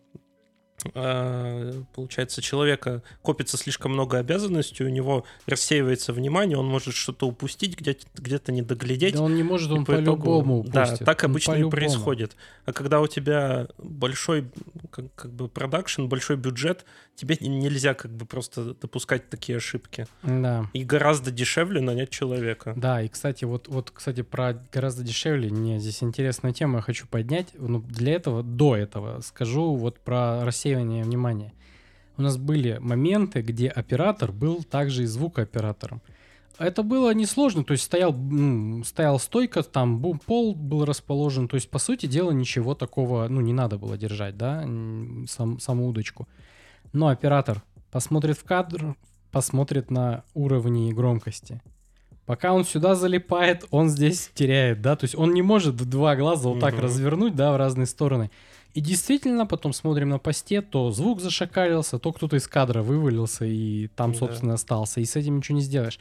Получается, человека копится слишком много обязанностей, у него рассеивается внимание, он может что-то упустить, где-то не доглядеть. Да он не может, он по-любому упустит. Да, так обычно и происходит. А когда у тебя большой продакшн, большой бюджет, тебе нельзя просто допускать такие ошибки. Да. И гораздо дешевле нанять человека. Да, и, кстати, вот, про гораздо дешевле, мне здесь интересная тема, я хочу поднять. Но до этого скажу вот про рассеивание внимания. У нас были моменты, где оператор был также и звукооператором. Это было несложно, то есть стояла стойка, там пол был расположен, то есть по сути дела ничего такого, не надо было держать, да, саму удочку. Но оператор посмотрит в кадр, посмотрит на уровни громкости. Пока он сюда залипает, он здесь теряет, да, то есть он не может два глаза вот так развернуть, да, в разные стороны. И действительно, потом смотрим на посте, то звук зашакалился, то кто-то из кадра вывалился и там, собственно, остался. И с этим ничего не сделаешь.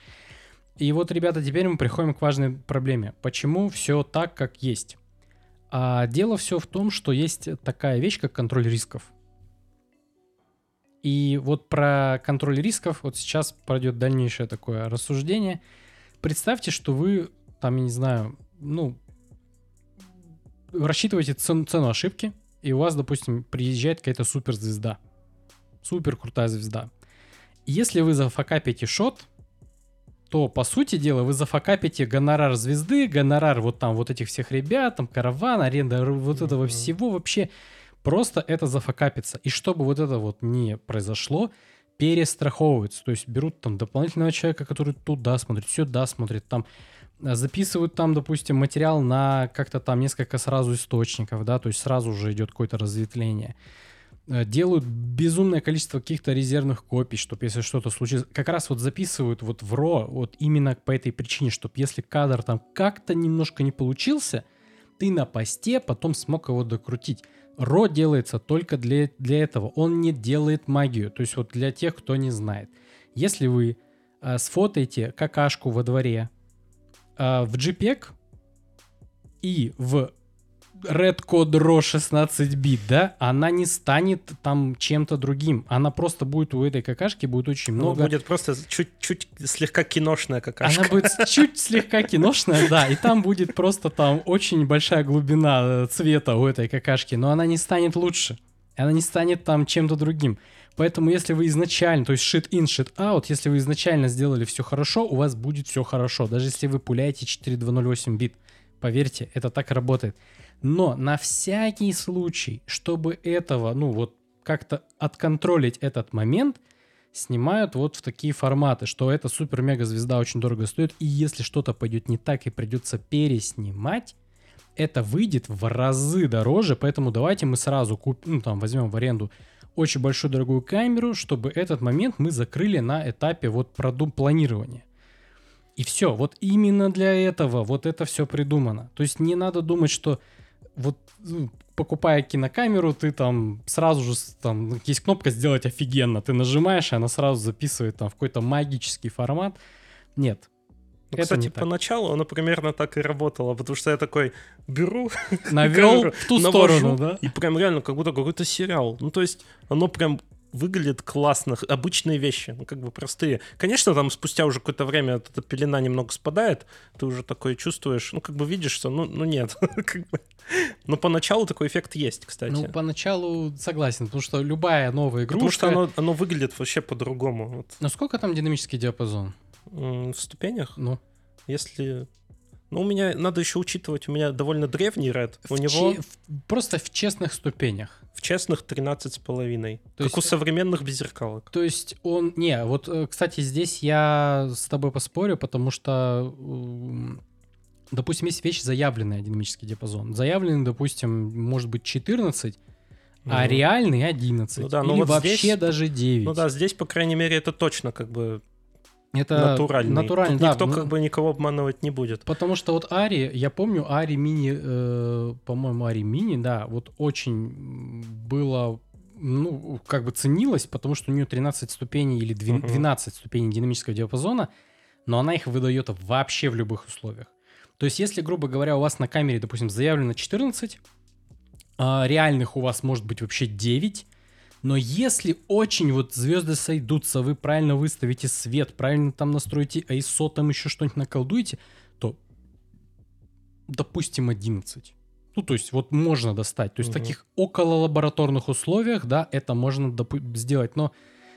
И вот, ребята, теперь мы приходим к важной проблеме. Почему все так, как есть? А дело все в том, что есть такая вещь, как контроль рисков. И вот про контроль рисков вот сейчас пройдет дальнейшее такое рассуждение. Представьте, что вы там, я не знаю, рассчитываете цену ошибки. И у вас, допустим, приезжает какая-то суперзвезда. Супер крутая звезда. Если вы зафакапите шот, то, по сути дела, вы зафакапите гонорар звезды, гонорар вот там вот этих всех ребят, там караван, аренда вот этого всего вообще. Просто это зафакапится. И чтобы вот это вот не произошло, перестраховываются. То есть берут там дополнительного человека, который туда смотрит, сюда смотрит, там... Записывают там, допустим, материал на как-то там несколько сразу источников, да, то есть сразу же идет какое-то разветвление. Делают безумное количество каких-то резервных копий, чтобы если что-то случится, как раз вот записывают вот в RAW вот именно по этой причине, чтобы если кадр там как-то немножко не получился, ты на посте потом смог его докрутить. RAW делается только для этого, он не делает магию, то есть вот для тех, кто не знает. Если вы сфотаете какашку во дворе, в JPEG и в RedCode RAW 16 бит, да, она не станет там чем-то другим. Она просто будет у этой какашки будет очень много... Она будет просто чуть-чуть слегка киношная какашка. Она будет чуть слегка киношная, да, и там будет просто там очень большая глубина цвета у этой какашки, но она не станет лучше. Она не станет там чем-то другим. Поэтому если вы изначально, то есть shit in, shit out, если вы изначально сделали все хорошо, у вас будет все хорошо. Даже если вы пуляете 4208 бит. Поверьте, это так работает. Но на всякий случай, чтобы этого, как-то отконтролить этот момент, снимают вот в такие форматы, что эта супер-мега-звезда очень дорого стоит, и если что-то пойдет не так и придется переснимать, это выйдет в разы дороже, поэтому давайте мы сразу купим, возьмем в аренду очень большую дорогую камеру, чтобы этот момент мы закрыли на этапе вот планирования. И все, вот именно для этого вот это все придумано. То есть не надо думать, что вот покупая кинокамеру, ты там сразу же, там есть кнопка «Сделать офигенно», ты нажимаешь, и она сразу записывает там в какой-то магический формат. Нет. Ну, кстати, поначалу оно примерно так и работало, потому что я такой беру, навел камеру, в ту сторону, да? И прям реально как будто какой-то сериал. То есть оно прям выглядит классно, обычные вещи, простые. Конечно, там спустя уже какое-то время эта пелена немного спадает, ты уже такое чувствуешь, видишь, что нет. Но поначалу такой эффект есть, кстати. Поначалу согласен, потому что любая новая игрушка... Потому что оно выглядит вообще по-другому. Вот. Но сколько там динамический диапазон? В ступенях? Если... у меня, надо еще учитывать, у меня довольно древний Red. У него... Просто в честных ступенях. в честных 13,5. Как у современных беззеркалок. То есть он... Не, вот, кстати, здесь я с тобой поспорю, потому что, допустим, есть вещь заявленная, динамический диапазон. Заявленный, допустим, может быть 14, а реальный 11. Ну да, или вот вообще здесь, даже 9. Ну да, здесь, по крайней мере, это точно как бы... Это натурально, да. Никто как бы никого обманывать не будет. Потому что вот ARRI, я помню, ARRI Мини, по-моему, ARRI Мини, да, вот очень было, ну, как бы ценилось, потому что у нее 13 ступеней или 12 ступеней динамического диапазона, но она их выдает вообще в любых условиях. То есть если, грубо говоря, у вас на камере, допустим, заявлено 14, реальных у вас может быть вообще 9, но если очень вот звезды сойдутся, вы правильно выставите свет, правильно там настроите ISO, там еще что-нибудь наколдуете, то, допустим, 11. Ну, то есть вот можно достать. То есть в таких окололабораторных условиях, да, это можно сделать. Но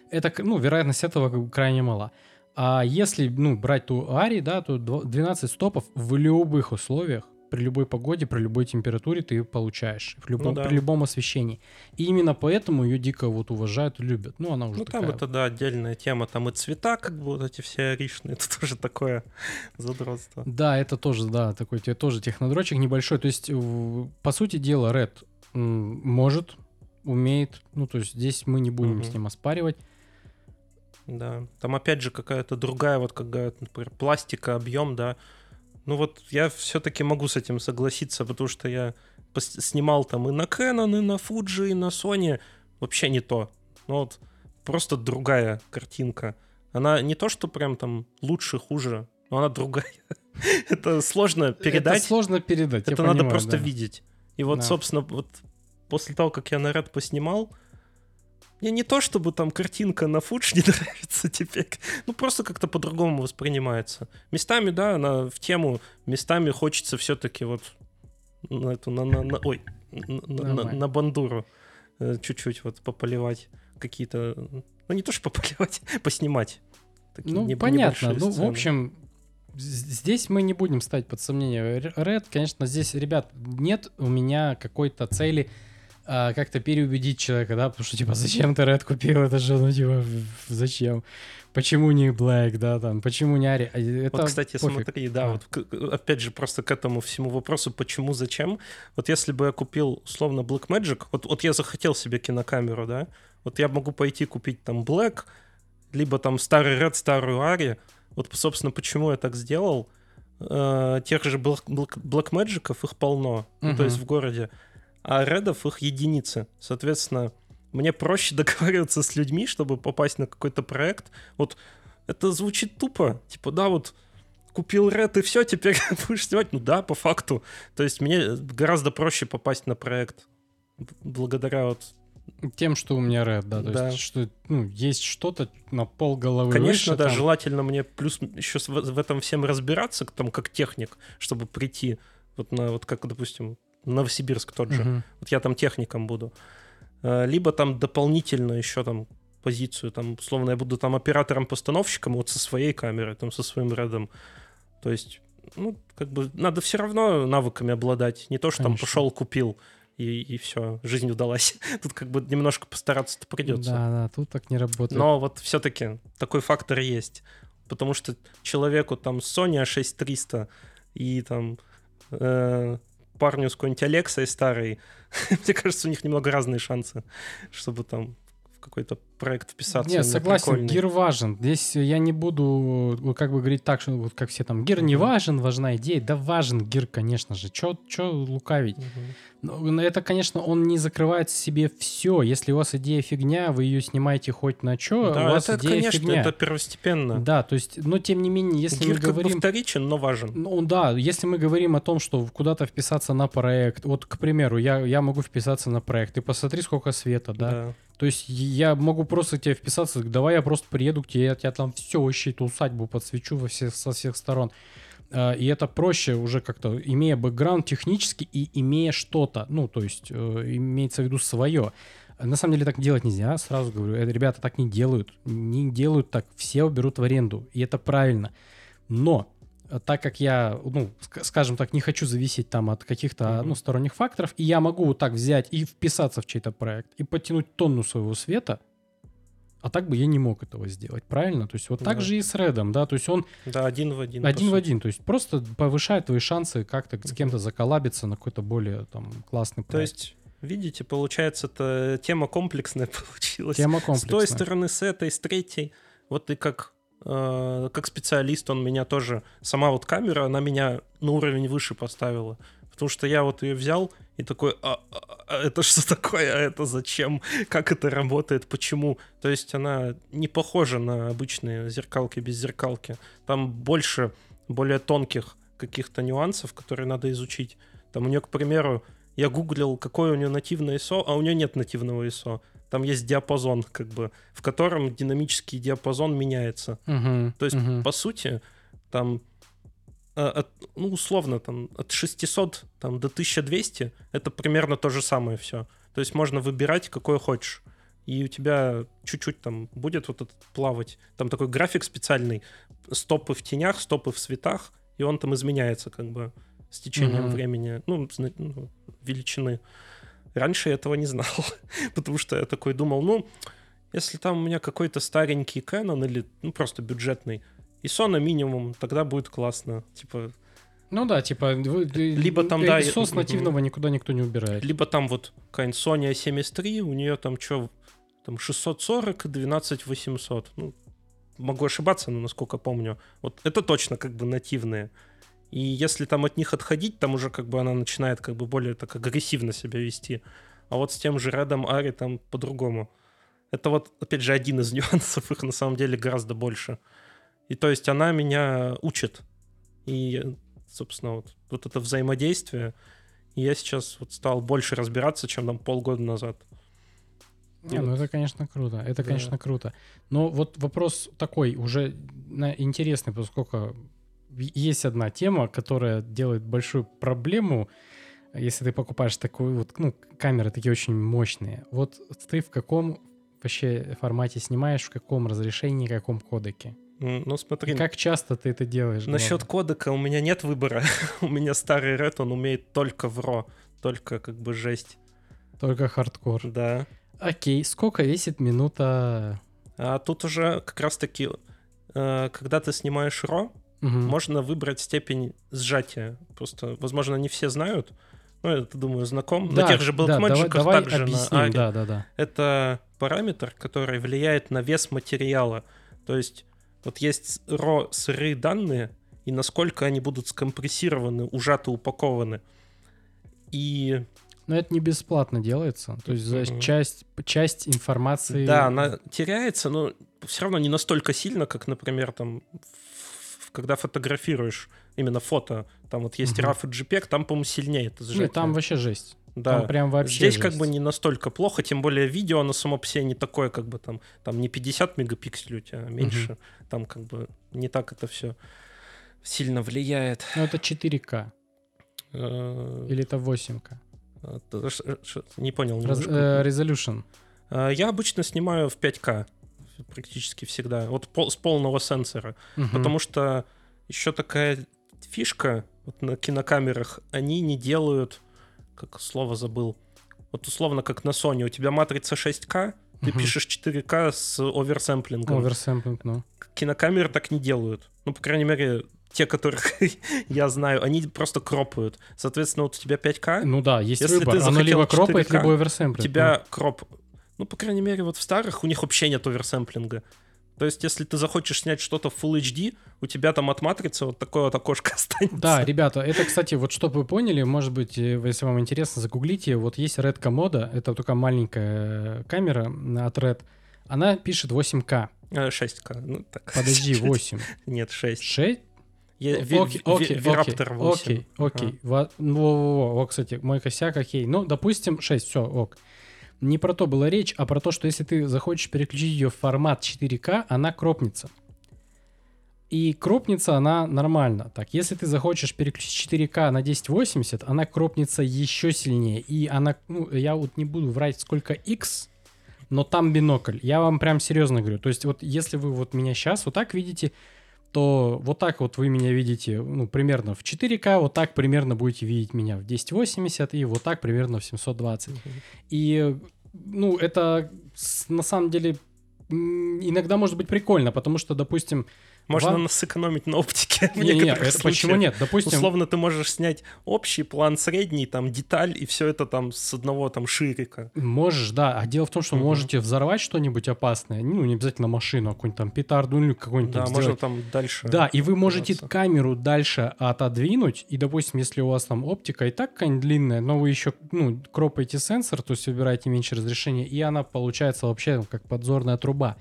это, ну, вероятность этого крайне мала. А если, ну, брать ту ARRI, да, то 12 стопов в любых условиях, при любой погоде, при любой температуре ты получаешь. При любом освещении. И именно поэтому ее дико вот уважают и любят. Ну, она уже такая... Ну, там это, да, отдельная тема. Там и цвета, как бы, вот эти все аришные. Это тоже такое задротство. Да, это тоже, да, такой тоже технодрочек небольшой. То есть, по сути дела, Red может, умеет. Ну, то есть, здесь мы не будем с ним оспаривать. Да. Там, опять же, какая-то другая, вот, какая, например, пластика, объем, да. Ну вот я все-таки могу с этим согласиться, потому что я снимал там и на Canon, и на Fuji, и на Sony. Вообще не то. Ну вот просто другая картинка. Она не то, что прям там лучше, хуже, но она другая. Это сложно передать. Это сложно передать, это надо просто видеть. И вот, собственно, вот после того, как я на Red поснимал, мне не то, чтобы там картинка на Fuji не нравится теперь. Ну, просто как-то по-другому воспринимается. Местами, да, она в тему. Местами хочется все-таки вот на эту, на бандуру чуть-чуть вот пополивать какие-то... Ну, не то, что пополивать, поснимать. Такие понятно. Ну, в общем, здесь мы не будем ставить под сомнение Red. Конечно, здесь, ребят, нет у меня какой-то цели... как-то переубедить человека, да, потому что, типа, зачем ты Red купил, это же, ну, типа, зачем? Почему не Black, да, там, почему не ARRI? Вот, кстати, пофиг. Смотри, да, вот, опять же, просто к этому всему вопросу, почему, зачем? Вот если бы я купил, условно, Blackmagic, вот я захотел себе кинокамеру, да, вот я могу пойти купить там Black, либо там старый Red, старую ARRI, вот, собственно, почему я так сделал, тех же Blackmagic'ов их полно, то есть в городе, а редов их единицы. Соответственно, мне проще договариваться с людьми, чтобы попасть на какой-то проект. Вот это звучит тупо. Типа, да, вот купил ред и все, теперь будешь снимать. Ну да, по факту. То есть мне гораздо проще попасть на проект благодаря вот... Тем, что у меня ред, да. То есть что, ну, есть что-то на полголовы. Конечно, выше, да, там... желательно мне плюс еще в этом всем разбираться, там, как техник, чтобы прийти вот на, вот как, допустим... Новосибирск тот же. Вот я там техником буду. Либо там дополнительно еще там позицию, там, условно, я буду там оператором-постановщиком вот со своей камерой, там, со своим редом. То есть, ну, как бы надо все равно навыками обладать. Не то, что там пошел, купил, и все, жизнь удалась. Тут как бы немножко постараться-то придется. Да, тут так не работает. Но вот все-таки такой фактор есть. Потому что человеку там Sony A6300 и там... парню с какой-нибудь Алексой старой, мне кажется, у них немного разные шансы, чтобы там в какой-то проект вписаться. Нет, согласен, прикольный. Гир важен. Здесь я не буду как бы говорить так, что вот как все там, гир не важен, важна идея. Да важен гир, конечно же. Че лукавить? Но это, конечно, он не закрывает в себе все. Если у вас идея фигня, вы ее снимаете хоть на че, да, у вас это, идея конечно, фигня. Это первостепенно. Да, то есть, но тем не менее, если гир мы говорим... Гир как бы вторичен, но важен. Ну да, если мы говорим о том, что куда-то вписаться на проект, вот, к примеру, я могу вписаться на проект, ты посмотри, сколько света, да? То есть я могу просто к тебе вписаться, давай я просто приеду к тебе, я тебя там все вообще эту усадьбу подсвечу со всех сторон. И это проще уже как-то, имея бэкграунд технически и имея что-то, ну, то есть имеется в виду свое. На самом деле так делать нельзя, сразу говорю, ребята так не делают так, все берут в аренду, и это правильно. Но так как я, ну, скажем так, не хочу зависеть там от каких-то ну, сторонних факторов, и я могу вот так взять и вписаться в чей-то проект, и подтянуть тонну своего света, а так бы я не мог этого сделать, правильно? То есть вот так же и с Редом, да, то есть он... Да, один в один. Один в один, то есть просто повышает твои шансы как-то с кем-то заколлабиться на какой-то более там классный проект. То есть... Видите, получается, это тема комплексная получилась. Тема комплексная. С той стороны, с этой, с третьей. Вот и как специалист он меня тоже... Сама вот камера, она меня на уровень выше поставила. Потому что я вот ее взял и такой... А это что такое? А это зачем? Как это работает? Почему? То есть она не похожа на обычные зеркалки без зеркалки. Там больше, более тонких каких-то нюансов, которые надо изучить. Там у нее, к примеру, я гуглил, какое у нее нативное ISO, а у нее нет нативного ISO. Там есть диапазон, как бы, в котором динамический диапазон меняется. То есть, по сути, там, ну, условно, там, от 600 там, до 1200 это примерно то же самое все. То есть можно выбирать, какое хочешь. И у тебя чуть-чуть там будет вот этот плавать. Там такой график специальный. Стопы в тенях, стопы в светах. И он там изменяется, как бы, с течением времени. Ну, величины. Раньше я этого не знал, потому что я такой думал, ну, если там у меня какой-то старенький Canon или, ну, просто бюджетный, ISO на минимум, тогда будет классно, типа... Ну да, типа, либо там, да, ISO с нативного никуда никто не убирает. Либо там вот какая-нибудь Sony A6300, у нее там что, там 640 и 12800, ну, могу ошибаться, но насколько помню, вот это точно как бы нативные. И если там от них отходить, там уже как бы она начинает как бы более так агрессивно себя вести. А вот с тем же Red'ом ARRI там по-другому. Это вот, опять же, один из нюансов, их на самом деле гораздо больше. И то есть она меня учит. И, собственно, вот это взаимодействие. И я сейчас вот стал больше разбираться, чем там полгода назад. Ну это, конечно, круто. Это, конечно, круто. Но вот вопрос такой уже интересный, поскольку... Есть одна тема, которая делает большую проблему, если ты покупаешь такую вот, ну, камеры такие очень мощные. Вот ты в каком вообще формате снимаешь, в каком разрешении, в каком кодеке? Ну, смотри. И как часто ты это делаешь? Насчет кодека у меня нет выбора. У меня старый Red, он умеет только в RAW, только как бы жесть. Только хардкор. Да. Окей, сколько весит минута? А тут уже как раз-таки, когда ты снимаешь RAW, можно выбрать степень сжатия. Просто, возможно, не все знают. Ну, это, думаю, знаком. Да, на тех же Blackmagic'ах, да, также объясним, на ARRI. Да. Это параметр, который влияет на вес материала. То есть вот есть RAW сырые данные, и насколько они будут скомпрессированы, ужаты, упакованы. И... Но это не бесплатно делается. То есть часть информации... Да, она теряется, но все равно не настолько сильно, как, например, там... Когда фотографируешь именно фото, там вот есть RAW и JPEG, там, по-моему, сильнее это сжатие. Нет, там вообще жесть. Да. Там прям вообще здесь жесть. Как бы не настолько плохо, тем более видео, оно само по себе не такое, как бы там не 50 мегапикселей у тебя, меньше. Там как бы не так это все сильно влияет. Ну это 4К. Или это 8К? Не понял. Resolution. Я обычно снимаю в 5К. Практически всегда. Вот с полного сенсора. Потому что еще такая фишка вот на кинокамерах, они не делают, как слово забыл, вот условно как на Sony. У тебя матрица 6К, ты пишешь 4К с оверсэмплингом. Оверсэмплинг, ну. Кинокамеры так не делают. Ну, по крайней мере, те, которых я знаю, они просто кропают. Соответственно, вот у тебя 5К. Ну да, есть выбор. Оно либо кропает, 4К, либо оверсэмплинг. Тебя кроп... Ну, по крайней мере, вот в старых у них вообще нет оверсэмплинга. То есть, если ты захочешь снять что-то в Full HD, у тебя там от матрицы вот такое вот окошко останется. Да, ребята, это, кстати, вот чтобы вы поняли, может быть, если вам интересно, загуглите. Вот есть Red Komodo, это только маленькая камера от Red. Она пишет 8К. 6К. Ну, так. Подожди, 8. Нет, 6. 6? Вираптор 8. Окей. Во, кстати, мой косяк, окей. Ну, допустим, 6, все, ок. Не про то была речь, а про то, что если ты захочешь переключить ее в формат 4К, она кропнется. И кропнется она нормально. Так, если ты захочешь переключить 4К на 1080, она кропнется еще сильнее. И она, ну, я вот не буду врать, сколько X, но там бинокль. Я вам прям серьезно говорю. То есть вот если вы вот меня сейчас вот так видите, то вот так вот вы меня видите, ну, примерно в 4К, вот так примерно будете видеть меня в 1080 и вот так примерно в 720. И, ну, это на самом деле иногда может быть прикольно, потому что, допустим... Можно сэкономить на оптике. Нет, почему нет? Допустим, условно ты можешь снять общий план, средний, там, деталь, и все это там с одного там ширика. Можешь, да. А дело в том, что можете взорвать что-нибудь опасное. Ну, не обязательно машину, а какую-нибудь там петарду или какую-нибудь там сделать. Да, можно там дальше. Да, и вы можете камеру дальше отодвинуть, и, допустим, если у вас там оптика и так какая-нибудь длинная, но вы еще, ну, кропаете сенсор, то есть выбираете меньше разрешения, и она получается вообще как подзорная труба.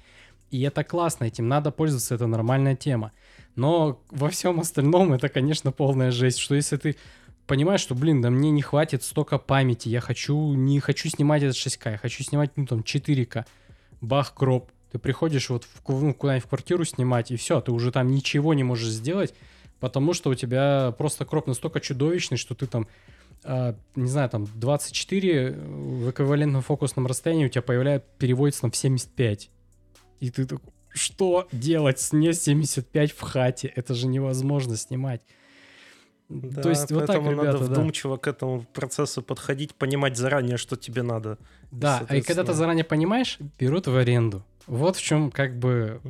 И это классно, этим надо пользоваться, это нормальная тема. Но во всем остальном это, конечно, полная жесть. Что если ты понимаешь, что, блин, да мне не хватит столько памяти, я хочу, не хочу снимать это 6К, я хочу снимать, ну, там, 4К. Бах, кроп. Ты приходишь вот в, ну, куда-нибудь в квартиру снимать, и все, ты уже там ничего не можешь сделать, потому что у тебя просто кроп настолько чудовищный, что ты там... не знаю, там 24 в эквивалентном фокусном расстоянии у тебя переводится на 75. И ты такой, что делать с не 75 в хате? Это же невозможно снимать. Да, то есть вот так, ребята, надо вдумчиво к этому процессу подходить, понимать заранее, что тебе надо. Да, и когда ты заранее понимаешь, берут в аренду. Вот в чем как бы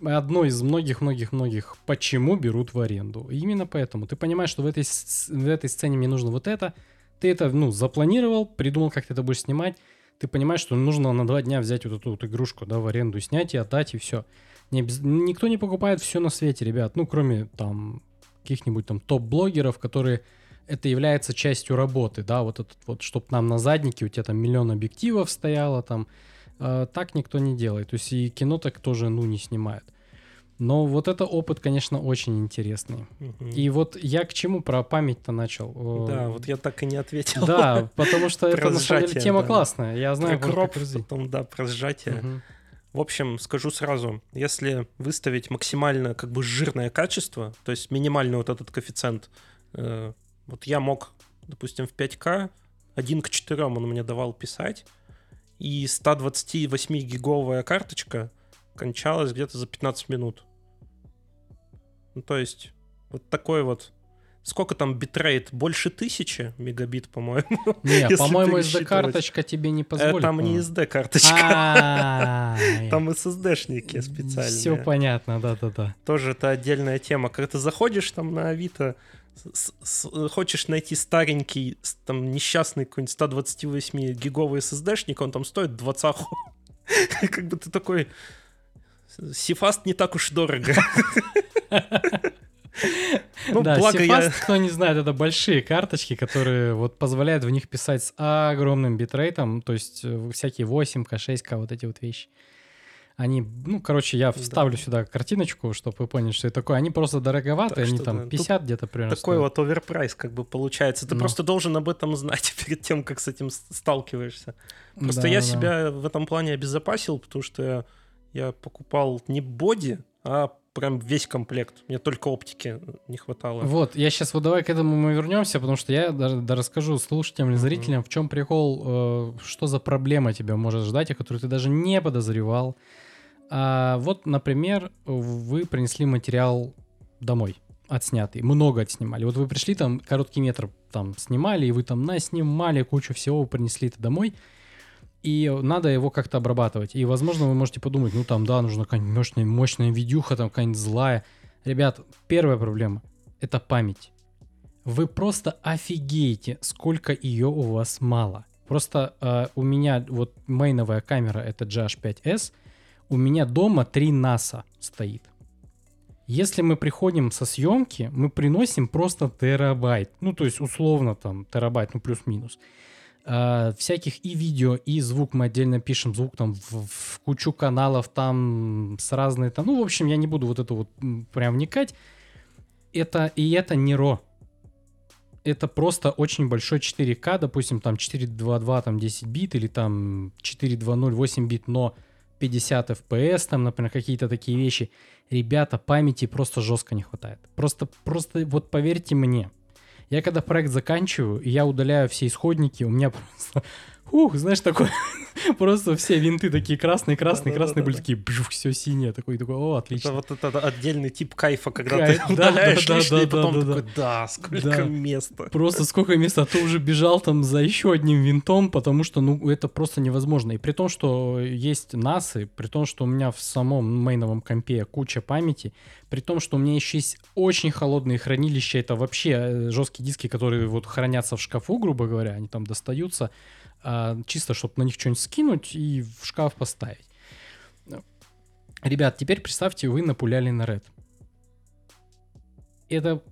одно из многих-многих-многих, почему берут в аренду. Именно поэтому. Ты понимаешь, что в этой сцене мне нужно вот это. Ты это, ну, запланировал, придумал, как ты это будешь снимать. Ты понимаешь, что нужно на 2 дня взять вот эту вот игрушку, да, в аренду, снять и отдать, и все. Никто не покупает все на свете, ребят, ну, кроме там каких-нибудь там топ-блогеров, которые это является частью работы, да, вот этот вот, чтоб нам на заднике у тебя там миллион объективов стояло там, так никто не делает, то есть и кино так тоже, ну, не снимает. Но вот это опыт, конечно, очень интересный. И вот я к чему про память-то начал. Да, вот я так и не ответил. Да, потому что это, на самом деле, тема классная. Я знаю, про кроп, потом, да, про сжатие. В общем, скажу сразу, если выставить максимально как бы жирное качество, то есть минимальный вот этот коэффициент, вот я мог, допустим, в 5К 1 к 4 он мне давал писать, и 128-гиговая карточка кончалась где-то за 15 минут. Ну, то есть вот такой вот... Сколько там битрейт? Больше 1000 мегабит, по-моему. Не, по-моему, SD-карточка тебе не позволит. Там не SD-карточка. Там SSD-шники специальные. Все понятно, да-да-да. Тоже это отдельная тема. Когда ты заходишь там на Авито, хочешь найти старенький, там, несчастный какой-нибудь 128-гиговый SSD-шник, он там стоит 20 €. Как бы ты такой... Сифаст не так уж дорого. Да, Сифаст, кто не знает, это большие карточки, которые вот позволяют в них писать с огромным битрейтом, то есть всякие 8К, 6К, вот эти вот вещи. Они, ну, короче, я вставлю сюда картиночку, чтобы вы поняли, что это такое. Они просто дороговаты, они там 50 где-то примерно. Такой вот оверпрайс как бы получается. Ты просто должен об этом знать перед тем, как с этим сталкиваешься. Просто я себя в этом плане обезопасил, потому что я покупал не боди, а прям весь комплект. Мне только оптики не хватало. Вот, я сейчас, вот давай к этому мы вернемся, потому что я даже расскажу слушателям или зрителям, в чем прикол, что за проблема тебя может ждать, о которой ты даже не подозревал. Вот, например, вы принесли материал домой, отснятый, много отснимали. Вот вы пришли, там, короткий метр там снимали, и вы там наснимали кучу всего, вы принесли это домой, и надо его как-то обрабатывать. И, возможно, вы можете подумать, ну там, да, нужна какая-нибудь мощная видюха, там какая-нибудь злая. Ребят, первая проблема — это память. Вы просто офигеете, сколько ее у вас мало. Просто у меня вот мейновая камера — это GH5S. У меня дома 3 NASA стоит. Если мы приходим со съемки, мы приносим просто терабайт. Ну, то есть, условно, там, терабайт, ну, плюс-минус. Всяких и видео, и звук мы отдельно пишем, звук там в кучу каналов, там с разной там, ну, в общем, я не буду вот это вот прям вникать. Это не RAW. Это просто очень большой 4К, допустим, там 4.2.2, там 10 бит, или там 4.2.0, 8 бит, но 50 FPS, там, например, какие-то такие вещи. Ребята, памяти просто жестко не хватает. Просто вот поверьте мне, я когда проект заканчиваю, и я удаляю все исходники, у меня просто, знаешь, такое Просто все винты такие красные были, такие бжух, все синее, такой, о, отлично. Это вот этот отдельный тип кайфа, когда ты удаляешь лишнее, и потом такой, да, сколько места. Просто сколько места, а ты уже бежал там за еще одним винтом, потому что, ну, это просто невозможно. И при том, что есть NAS, и при том, что у меня в самом мейновом компе куча памяти, при том, что у меня еще есть очень холодные хранилища, это вообще жесткие диски, которые вот хранятся в шкафу, грубо говоря, они там достаются, чисто, чтобы на них что-нибудь скинуть и в шкаф поставить. Ребят, теперь представьте, вы напуляли на Red. Это...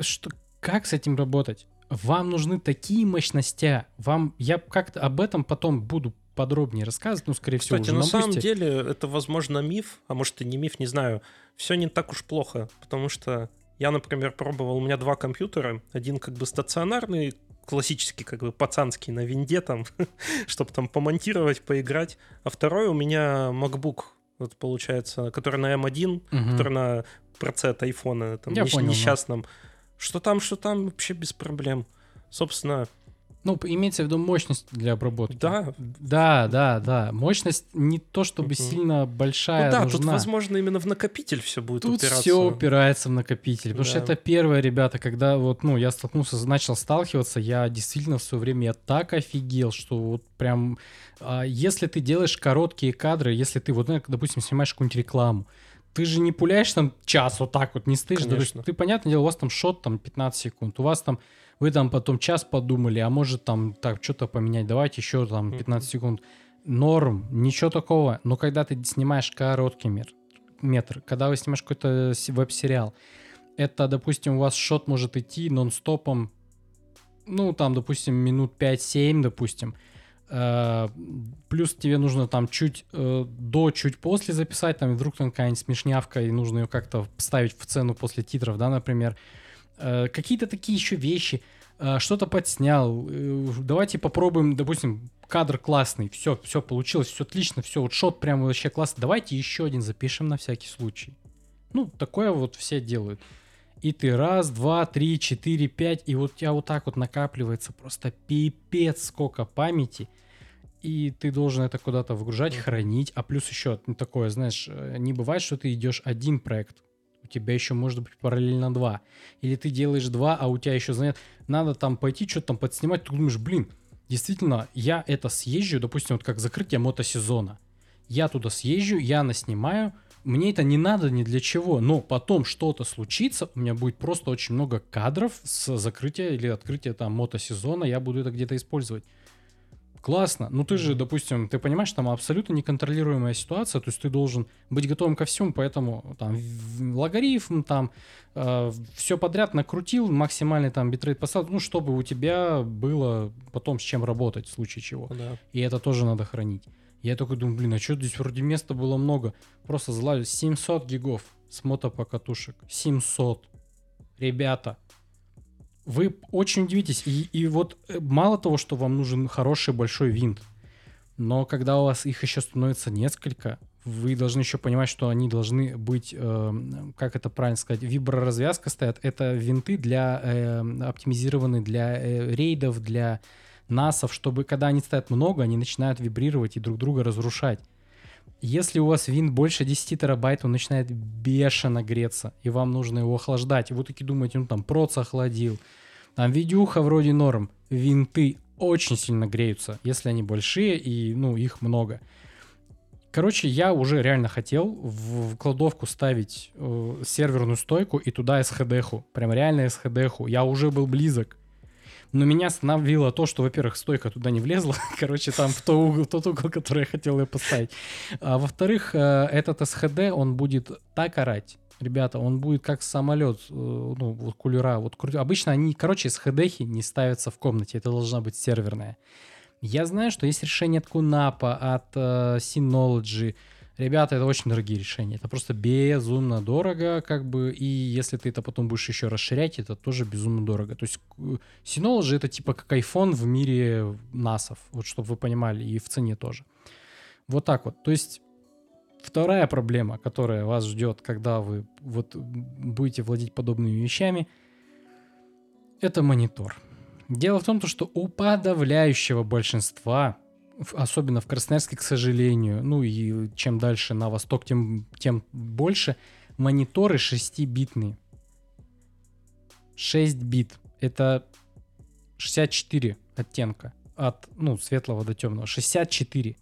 Что... Как с этим работать? Вам нужны такие мощности. Вам... Я как-то об этом потом буду подробнее рассказывать, но, скорее всего, уже на бусте. Кстати, на самом деле, это, возможно, миф, а может и не миф, не знаю. Все не так уж плохо, потому что я, например, пробовал, у меня два компьютера. Один как бы стационарный, классический, как бы пацанский, на винде там, чтобы там помонтировать, поиграть. А второй у меня MacBook, вот получается, который на M1, который на проце от айфона, там, несчастном. Что там, вообще без проблем. Собственно... Ну, имеется в виду мощность для обработки. Да. Мощность не то чтобы сильно большая, нужна. Тут, возможно, именно в накопитель все будет упираться. Тут все упирается в накопитель. Потому что это первое, ребята, когда вот, ну, я начал сталкиваться, я действительно в свое время я так офигел, что вот прям... Если ты делаешь короткие кадры, если ты, вот, допустим, снимаешь какую-нибудь рекламу, ты же не пуляешь там час вот так вот, не стоишь. Конечно. Ты, понятное дело, у вас там шот там 15 секунд, у вас там... Вы там потом час подумали, а может там так что-то поменять, давайте еще там 15 секунд. Норм, ничего такого. Но когда ты снимаешь короткий метр, когда вы снимаешь какой-то веб-сериал, это, допустим, у вас шот может идти нон-стопом, ну там, допустим, минут 5-7, допустим. Плюс тебе нужно там чуть до, чуть после записать, там вдруг там какая-нибудь смешнявка, и нужно ее как-то вставить в сцену после титров, да, например. Какие-то такие еще вещи, что-то подснял, давайте попробуем, допустим, кадр классный, все получилось, все отлично, все, вот шот прям вообще классный, давайте еще один запишем на всякий случай. Ну, такое вот все делают. И ты раз, два, три, четыре, пять, и вот у тебя вот так вот накапливается просто пипец сколько памяти, и ты должен это куда-то выгружать, хранить, а плюс еще такое, знаешь, не бывает, что ты идешь один проект, у тебя еще может быть параллельно два. Или ты делаешь два, а у тебя еще занят. Надо там пойти, что-то там подснимать. Ты думаешь, блин, действительно, я это съезжу, допустим, вот как закрытие мотосезона. Я туда съезжу, я наснимаю. Мне это не надо ни для чего. Но потом что-то случится, у меня будет просто очень много кадров с закрытия или открытия там мотосезона. Я буду это где-то использовать. Классно. Ну ты же, допустим, ты понимаешь, там абсолютно неконтролируемая ситуация, то есть ты должен быть готовым ко всему, поэтому там логарифм, там все подряд накрутил, максимальный там битрейт поставил, ну чтобы у тебя было потом с чем работать в случае чего. Да. И это тоже надо хранить. Я такой думаю, блин, а что здесь вроде места было много? Просто залазил 700 гигов с мотопокатушек. 700. Ребята. Вы очень удивитесь. И вот мало того, что вам нужен хороший большой винт, но когда у вас их еще становится несколько, вы должны еще понимать, что они должны быть, как это правильно сказать, виброразвязка стоят. Это винты для оптимизированы для рейдов, для насов, чтобы когда они стоят много, они начинают вибрировать и друг друга разрушать. Если у вас винт больше 10 терабайт, он начинает бешено греться, и вам нужно его охлаждать. И вы таки думаете, ну там проц охладил, там видюха вроде норм. Винты очень сильно греются, если они большие и, ну, их много. Короче, я уже реально хотел в кладовку ставить серверную стойку и туда SHD-ху, прям реально SHD-ху. Я уже был близок. Но меня остановило то, что, во-первых, стойка туда не влезла, короче, там в тот угол, который я хотел ее поставить. А во-вторых, этот SHD, он будет так орать, ребята, он будет как самолет, ну, вот кулера, вот крутит. Обычно они, короче, SHD-хи не ставятся в комнате, это должна быть серверная. Я знаю, что есть решение от Кунапа, от Synology. Ребята, это очень дорогие решения, это просто безумно дорого, как бы, и если ты это потом будешь еще расширять, это тоже безумно дорого. То есть Synology это типа как iPhone в мире NAS-ов, вот чтобы вы понимали, и в цене тоже. Вот так вот. То есть вторая проблема, которая вас ждет, когда вы вот будете владеть подобными вещами, это монитор. Дело в том, что у подавляющего большинства особенно в Красноярске, к сожалению, ну и чем дальше на восток, тем больше, мониторы 6-битные. 6 бит. Это 64 оттенка. От, ну, светлого до темного. 64.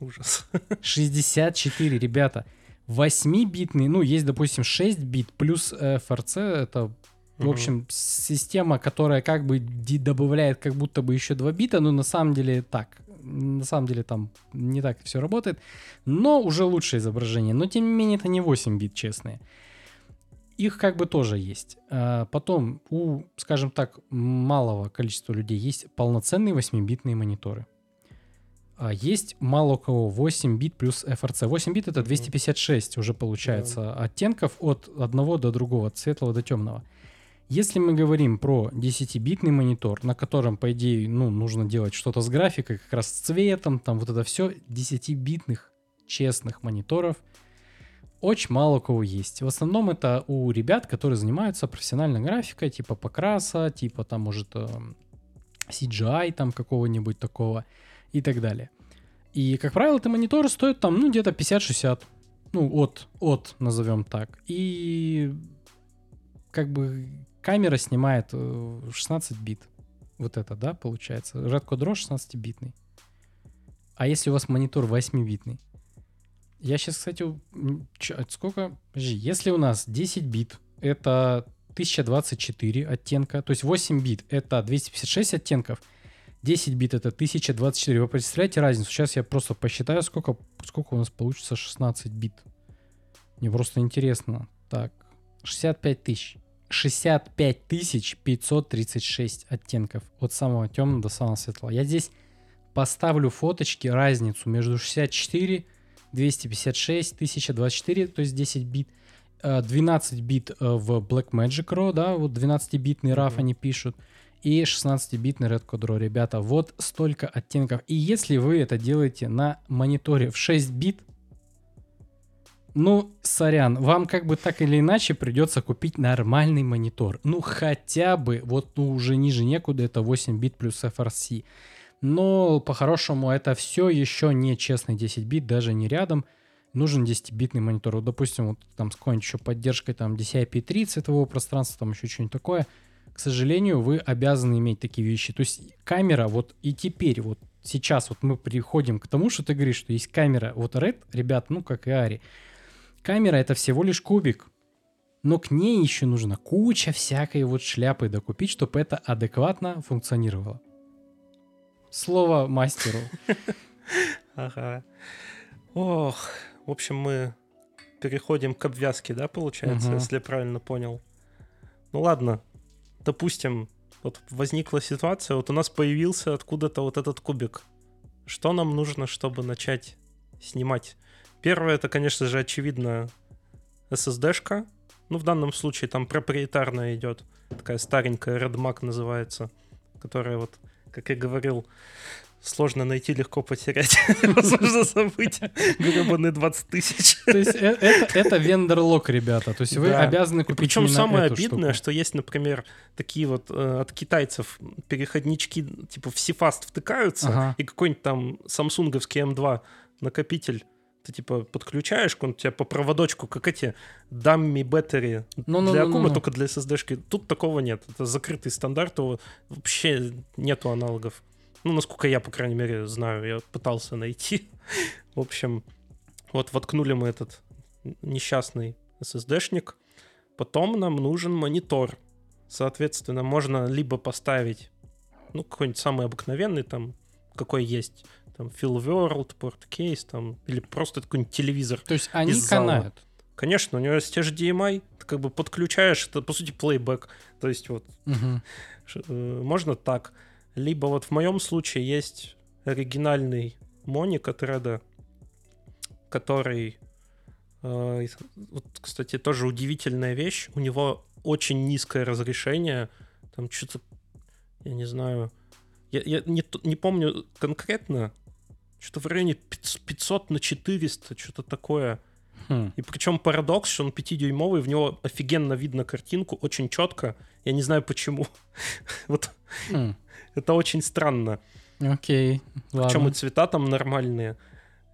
Ужас. 64, ребята. 8-битный, ну, есть, допустим, 6 бит плюс FRC, это, в общем, система, которая как бы добавляет как будто бы еще 2 бита, но на самом деле так. На самом деле там не так все работает, но уже лучшее изображение. Но, тем не менее, это не 8 бит, честные. Их как бы тоже есть. Потом у, скажем так, малого количества людей есть полноценные 8-битные мониторы. Есть мало у кого 8 бит плюс FRC. 8 бит — это 256 уже получается оттенков от одного до другого, от светлого до темного. Если мы говорим про 10-битный монитор, на котором, по идее, ну, нужно делать что-то с графикой, как раз с цветом, там вот это все, 10-битных честных мониторов очень мало у кого есть. В основном это у ребят, которые занимаются профессиональной графикой, типа покраса, типа там, может, CGI там какого-нибудь такого. И так далее. И, как правило, эти мониторы стоят там, ну, где-то 50-60. Ну, от, назовем так. И как бы камера снимает 16 бит. Вот это, да, получается. RedCode 16-битный. А если у вас монитор 8-битный? Я сейчас, кстати, сколько? Подожди. Если у нас 10 бит, это 1024 оттенка. То есть 8 бит, это 256 оттенков. 10 бит это 1024. Вы представляете разницу? Сейчас я просто посчитаю, сколько у нас получится 16 бит. Мне просто интересно. Так, 65 тысяч. 65 536 оттенков. От самого темного до самого светлого. Я здесь поставлю фоточки, разницу между 64, 256, 1024, то есть 10 бит. 12 бит в Blackmagic RAW, да, вот 12-битный RAW они пишут. И 16-битный RedCode RAW, ребята, вот столько оттенков. И если вы это делаете на мониторе в 6 бит, ну, сорян, вам как бы так или иначе придется купить нормальный монитор. Ну, хотя бы, вот ну, уже ниже некуда, это 8 бит плюс FRC. Но, по-хорошему, это все еще не честный 10 бит, даже не рядом. Нужен 10-битный монитор. Вот, допустим, вот там с какой-нибудь еще поддержкой там DCI-P3 цветового пространства, там еще что-нибудь такое. К сожалению, вы обязаны иметь такие вещи. То есть камера, вот и теперь, вот сейчас вот мы приходим к тому, что ты говоришь, что есть камера, вот Red, ребят, ну как и ARRI. Камера это всего лишь кубик, но к ней еще нужно куча всякой вот шляпы докупить, чтобы это адекватно функционировало. Слово мастеру. Ага. Ох, в общем, мы переходим к обвязке, да, получается, если я правильно понял. Ну ладно. Допустим, вот возникла ситуация, вот у нас появился откуда-то вот этот кубик. Что нам нужно, чтобы начать снимать? Первое, это, конечно же, очевидно, SSD-шка. Ну, в данном случае там проприетарная идет. Такая старенькая, RedMag называется. Которая вот, как я говорил, сложно найти, легко потерять. Возможно, забыть гребаные 20 тысяч. То есть это вендор-лок, ребята. То есть вы обязаны купить. Причем самое обидное, что есть, например, такие вот от китайцев переходнички типа в CFast втыкаются, и какой-нибудь там самсунговский M2 накопитель ты типа подключаешь, он у тебя по проводочку, как эти dummy battery для аккума, только для SSD-шки. Тут такого нет. Это закрытый стандарт, вообще нету аналогов. Ну, насколько я, по крайней мере, знаю, я пытался найти. В общем, вот воткнули мы этот несчастный SSD-шник. Потом нам нужен монитор. Соответственно, можно либо поставить, ну, какой-нибудь самый обыкновенный, там, какой есть, там, Fill World, порт-кейс, там, или просто какой-нибудь телевизор. То есть они канают? Конечно, у него есть HDMI, ты как бы подключаешь, это, по сути, плейбэк. То есть вот можно так. Либо вот в моем случае есть оригинальный моник от Red, который, вот, кстати, тоже удивительная вещь. У него очень низкое разрешение. Там что-то, я не знаю, я не помню конкретно, что-то в районе 500 на 400, что-то такое. И причем парадокс, что он 5-дюймовый, в него офигенно видно картинку, очень четко. Я не знаю почему. Вот. Это очень странно. Окей, ладно. Причем и цвета там нормальные.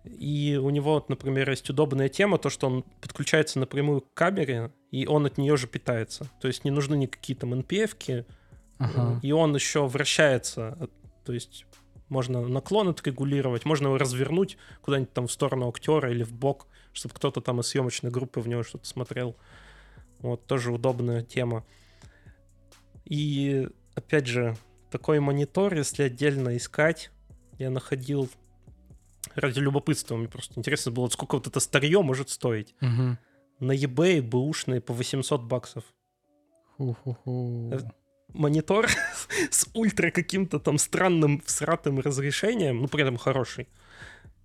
И у него, вот, например, есть удобная тема, то, что он подключается напрямую к камере, и он от нее же питается. То есть не нужны никакие там NPF-ки, ага. И он еще вращается. То есть можно наклон отрегулировать, можно его развернуть куда-нибудь там в сторону актера или в бок, чтобы кто-то там из съемочной группы в него что-то смотрел. Вот, тоже удобная тема. И, опять же, такой монитор, если отдельно искать, я находил... Ради любопытства, мне просто интересно было, сколько вот это старье может стоить. Угу. На eBay бэушные по $800. Монитор с ультра каким-то там странным всратым разрешением, ну при этом хороший.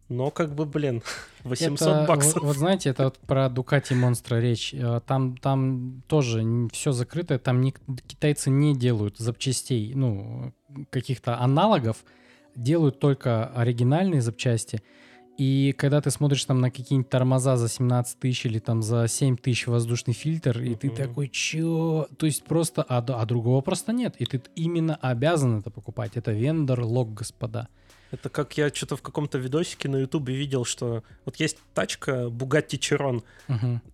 Но как бы, блин, $800. Вот знаете, это вот про Ducati Monster речь. Там тоже все закрыто, там китайцы не делают запчастей, ну, каких-то аналогов. Делают только оригинальные запчасти. И когда ты смотришь там на какие-нибудь тормоза за 17 тысяч или там за 7 тысяч воздушный фильтр, и ты такой, чё? То есть просто, а другого просто нет. И ты именно обязан это покупать. Это вендор-лог, господа. Это как я что-то в каком-то видосике на Ютубе видел, что вот есть тачка Bugatti Chiron,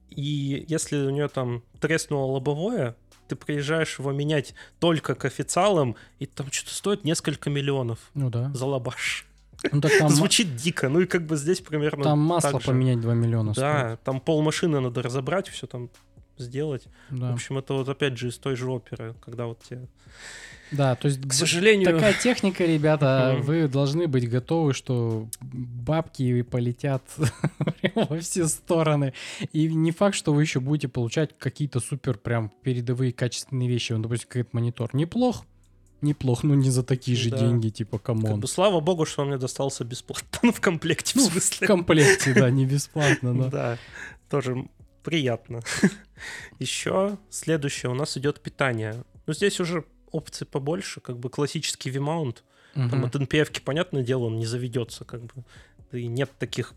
и если у нее там треснуло лобовое, ты приезжаешь его менять только к официалам, и там что-то стоит несколько миллионов. Ну да. За лабаш. Ну, так там... Звучит дико. Ну и как бы здесь примерно там масло поменять 2 миллиона стоит. Да, там полмашины надо разобрать, все там сделать. Да. В общем, это вот опять же из той же оперы, когда вот тебе... Да, то есть, к сожалению... Такая техника, ребята, вы должны быть готовы, что бабки полетят во все стороны. И не факт, что вы еще будете получать какие-то супер прям передовые качественные вещи. Ну, допустим, какой-то монитор неплох, но не за такие же деньги, типа, камон. Как бы, слава богу, что он мне достался бесплатно, ну, в комплекте, в смысле. В комплекте, да, не бесплатно, но... Да, тоже приятно. Еще следующее у нас идет питание. Ну, здесь уже... опций побольше, как бы классический V-mount. Там от NPF-ки, понятное дело, он не заведется, как бы. И нет таких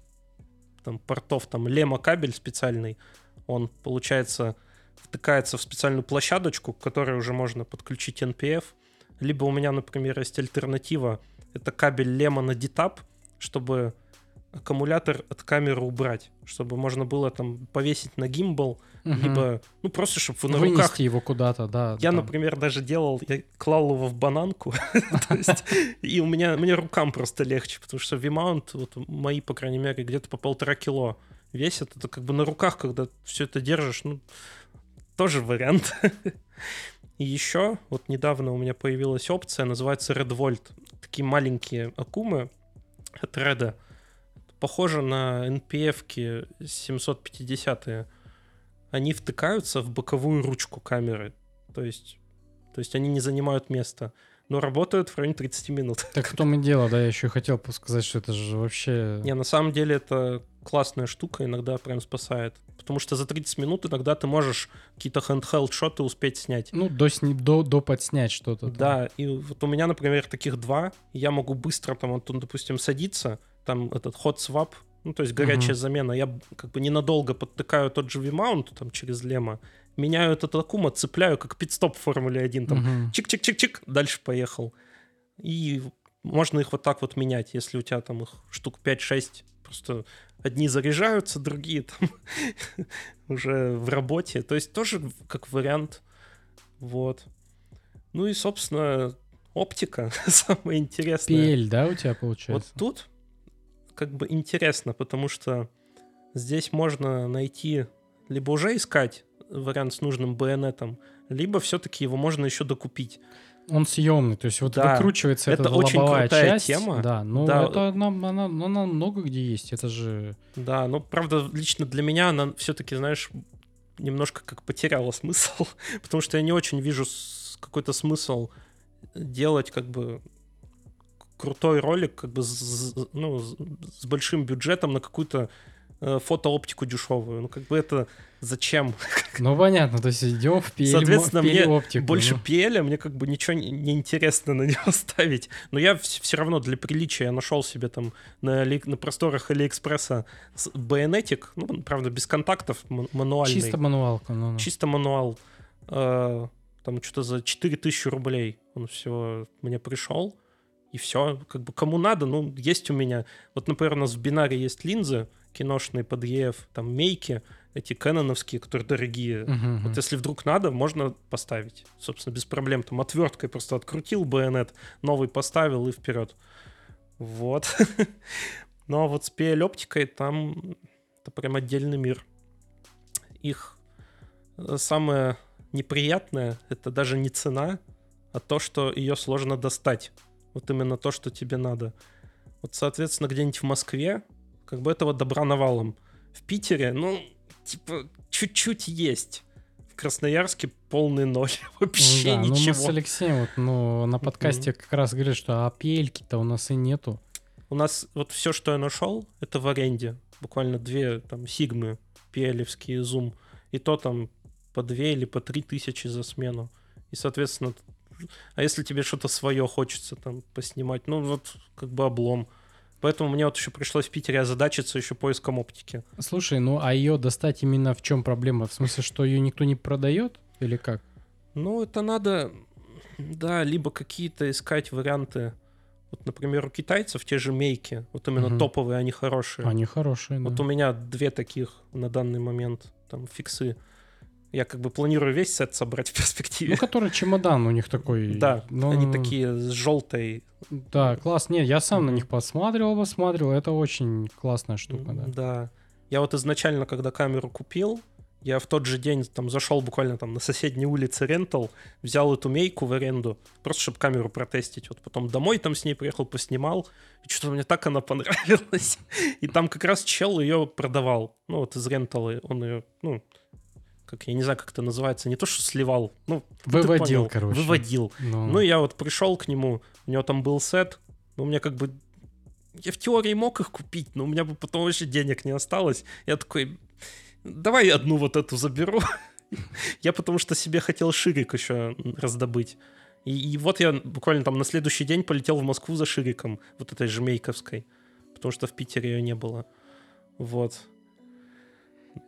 там портов. Там Lema кабель специальный, он, получается, втыкается в специальную площадочку, к которой уже можно подключить NPF. Либо у меня, например, есть альтернатива. Это кабель Lema на DTAP, чтобы аккумулятор от камеры убрать, чтобы можно было там повесить на гимбал, либо, ну, просто, чтобы вы на вынести руках... его куда-то, да. Я, там... например, даже делал, я клал его в бананку, и у меня мне рукам просто легче, потому что V-mount, вот мои, по крайней мере, где-то по 1,5 кило весят. Это как бы на руках, когда все это держишь, ну, тоже вариант. И еще, вот недавно у меня появилась опция, называется Red Volt. Такие маленькие аккумы от Red. Похоже на NPF-ки 750-е. Они втыкаются в боковую ручку камеры. То есть они не занимают места. Но работают в районе 30 минут. Так в том и дело, да, я еще хотел сказать, что это же вообще... Не, на самом деле это классная штука, иногда прям спасает. Потому что за 30 минут иногда ты можешь какие-то handheld-шоты успеть снять. Ну, до подснять что-то. Да, и вот у меня, например, таких два. Я могу быстро там, вот, допустим, садиться, там этот hot-swap, ну, то есть горячая замена. Я как бы ненадолго подтыкаю тот же V-mount там через Lema, меняю этот аккум, отцепляю, как пит-стоп в Формуле 1. Там чик-чик-чик-чик, дальше поехал. И можно их вот так вот менять, если у тебя там их штук 5-6. Просто одни заряжаются, другие там уже в работе. То есть тоже как вариант. Вот. Ну и, собственно, оптика самая интересная. PL, да, у тебя получается? Вот тут как бы интересно, потому что здесь можно найти, либо уже искать вариант с нужным байонетом, либо все-таки его можно еще докупить. Он съемный, то есть вот да, выкручивается эта лобовая часть. Это очень крутая тема. Да, но да. Это она много где есть, это же... Да, но правда, лично для меня она все-таки, знаешь, немножко как потеряла смысл, потому что я не очень вижу какой-то смысл делать как бы... крутой ролик, как бы с большим бюджетом на какую-то фотооптику дешевую. Ну, как бы это зачем? Ну, понятно, то есть идем в PL-оптику. Соответственно, мне больше PL, мне как бы ничего не интересно на него ставить. Но я все равно для приличия я нашел себе там на просторах Алиэкспресса байонетик, ну, правда, без контактов, мануальный. Чисто мануалка. Чисто мануал. Там что-то за 4000 рублей он всего мне пришел. и все. Как бы кому надо, ну, есть у меня. Вот, например, у нас в бинаре есть линзы киношные под EF, там мейки, эти кэноновские, которые дорогие. Uh-huh. Вот если вдруг надо, можно поставить. Собственно, без проблем. Там отверткой просто открутил байонет, новый поставил и вперед. Вот. Ну, а вот с PL-оптикой там это прям отдельный мир. Их самое неприятное — это даже не цена, а то, что ее сложно достать. Вот именно то, что тебе надо. Вот, соответственно, где-нибудь в Москве как бы этого добра навалом. В Питере, ну, типа, чуть-чуть есть. В Красноярске полный ноль. Вообще да, ничего. Ну, мы с Алексеем вот, ну, на подкасте как раз говорили, что а пельки-то у нас и нету. У нас вот все, что я нашел, это в аренде. Буквально две там Sigma, пиэлевские, Zoom. И то там по 2 или по 3 тысячи за смену. И, соответственно, а если тебе что-то свое хочется там поснимать, ну вот как бы облом. Поэтому мне вот еще пришлось в Питере озадачиться еще поиском оптики. Слушай, ну а ее достать именно в чем проблема? В смысле, что ее никто не продает или как? Ну это надо, да, либо какие-то искать варианты. Вот, например, у китайцев те же мейки, вот именно топовые, они хорошие. Они хорошие, да. Вот у меня две таких на данный момент, там, фиксы. Я как бы планирую весь сет собрать в перспективе. Ну, который чемодан у них такой. Да, но... они такие с желтой. Да, класс. Нет, я сам на них посмотрел. Это очень классная штука, да. Да. Я вот изначально, когда камеру купил, я в тот же день там зашел буквально там на соседней улице рентал, взял эту мейку в аренду, просто чтобы камеру протестить. Вот потом домой там с ней приехал, поснимал, и что-то мне так она понравилась. И там как раз чел ее продавал. Ну, вот из рентала он ее, ну... как я не знаю, как это называется, не то, что сливал, ну, выводил, понял, короче. Выводил. Но... Ну, я вот пришел к нему, у него там был сет, ну, у меня как бы... Я в теории мог их купить, но у меня бы потом вообще денег не осталось. Я такой, давай одну вот эту заберу. Я потому что себе хотел ширик еще раздобыть. И вот я буквально там на следующий день полетел в Москву за шириком, вот этой жмейковской, потому что в Питере ее не было. Вот.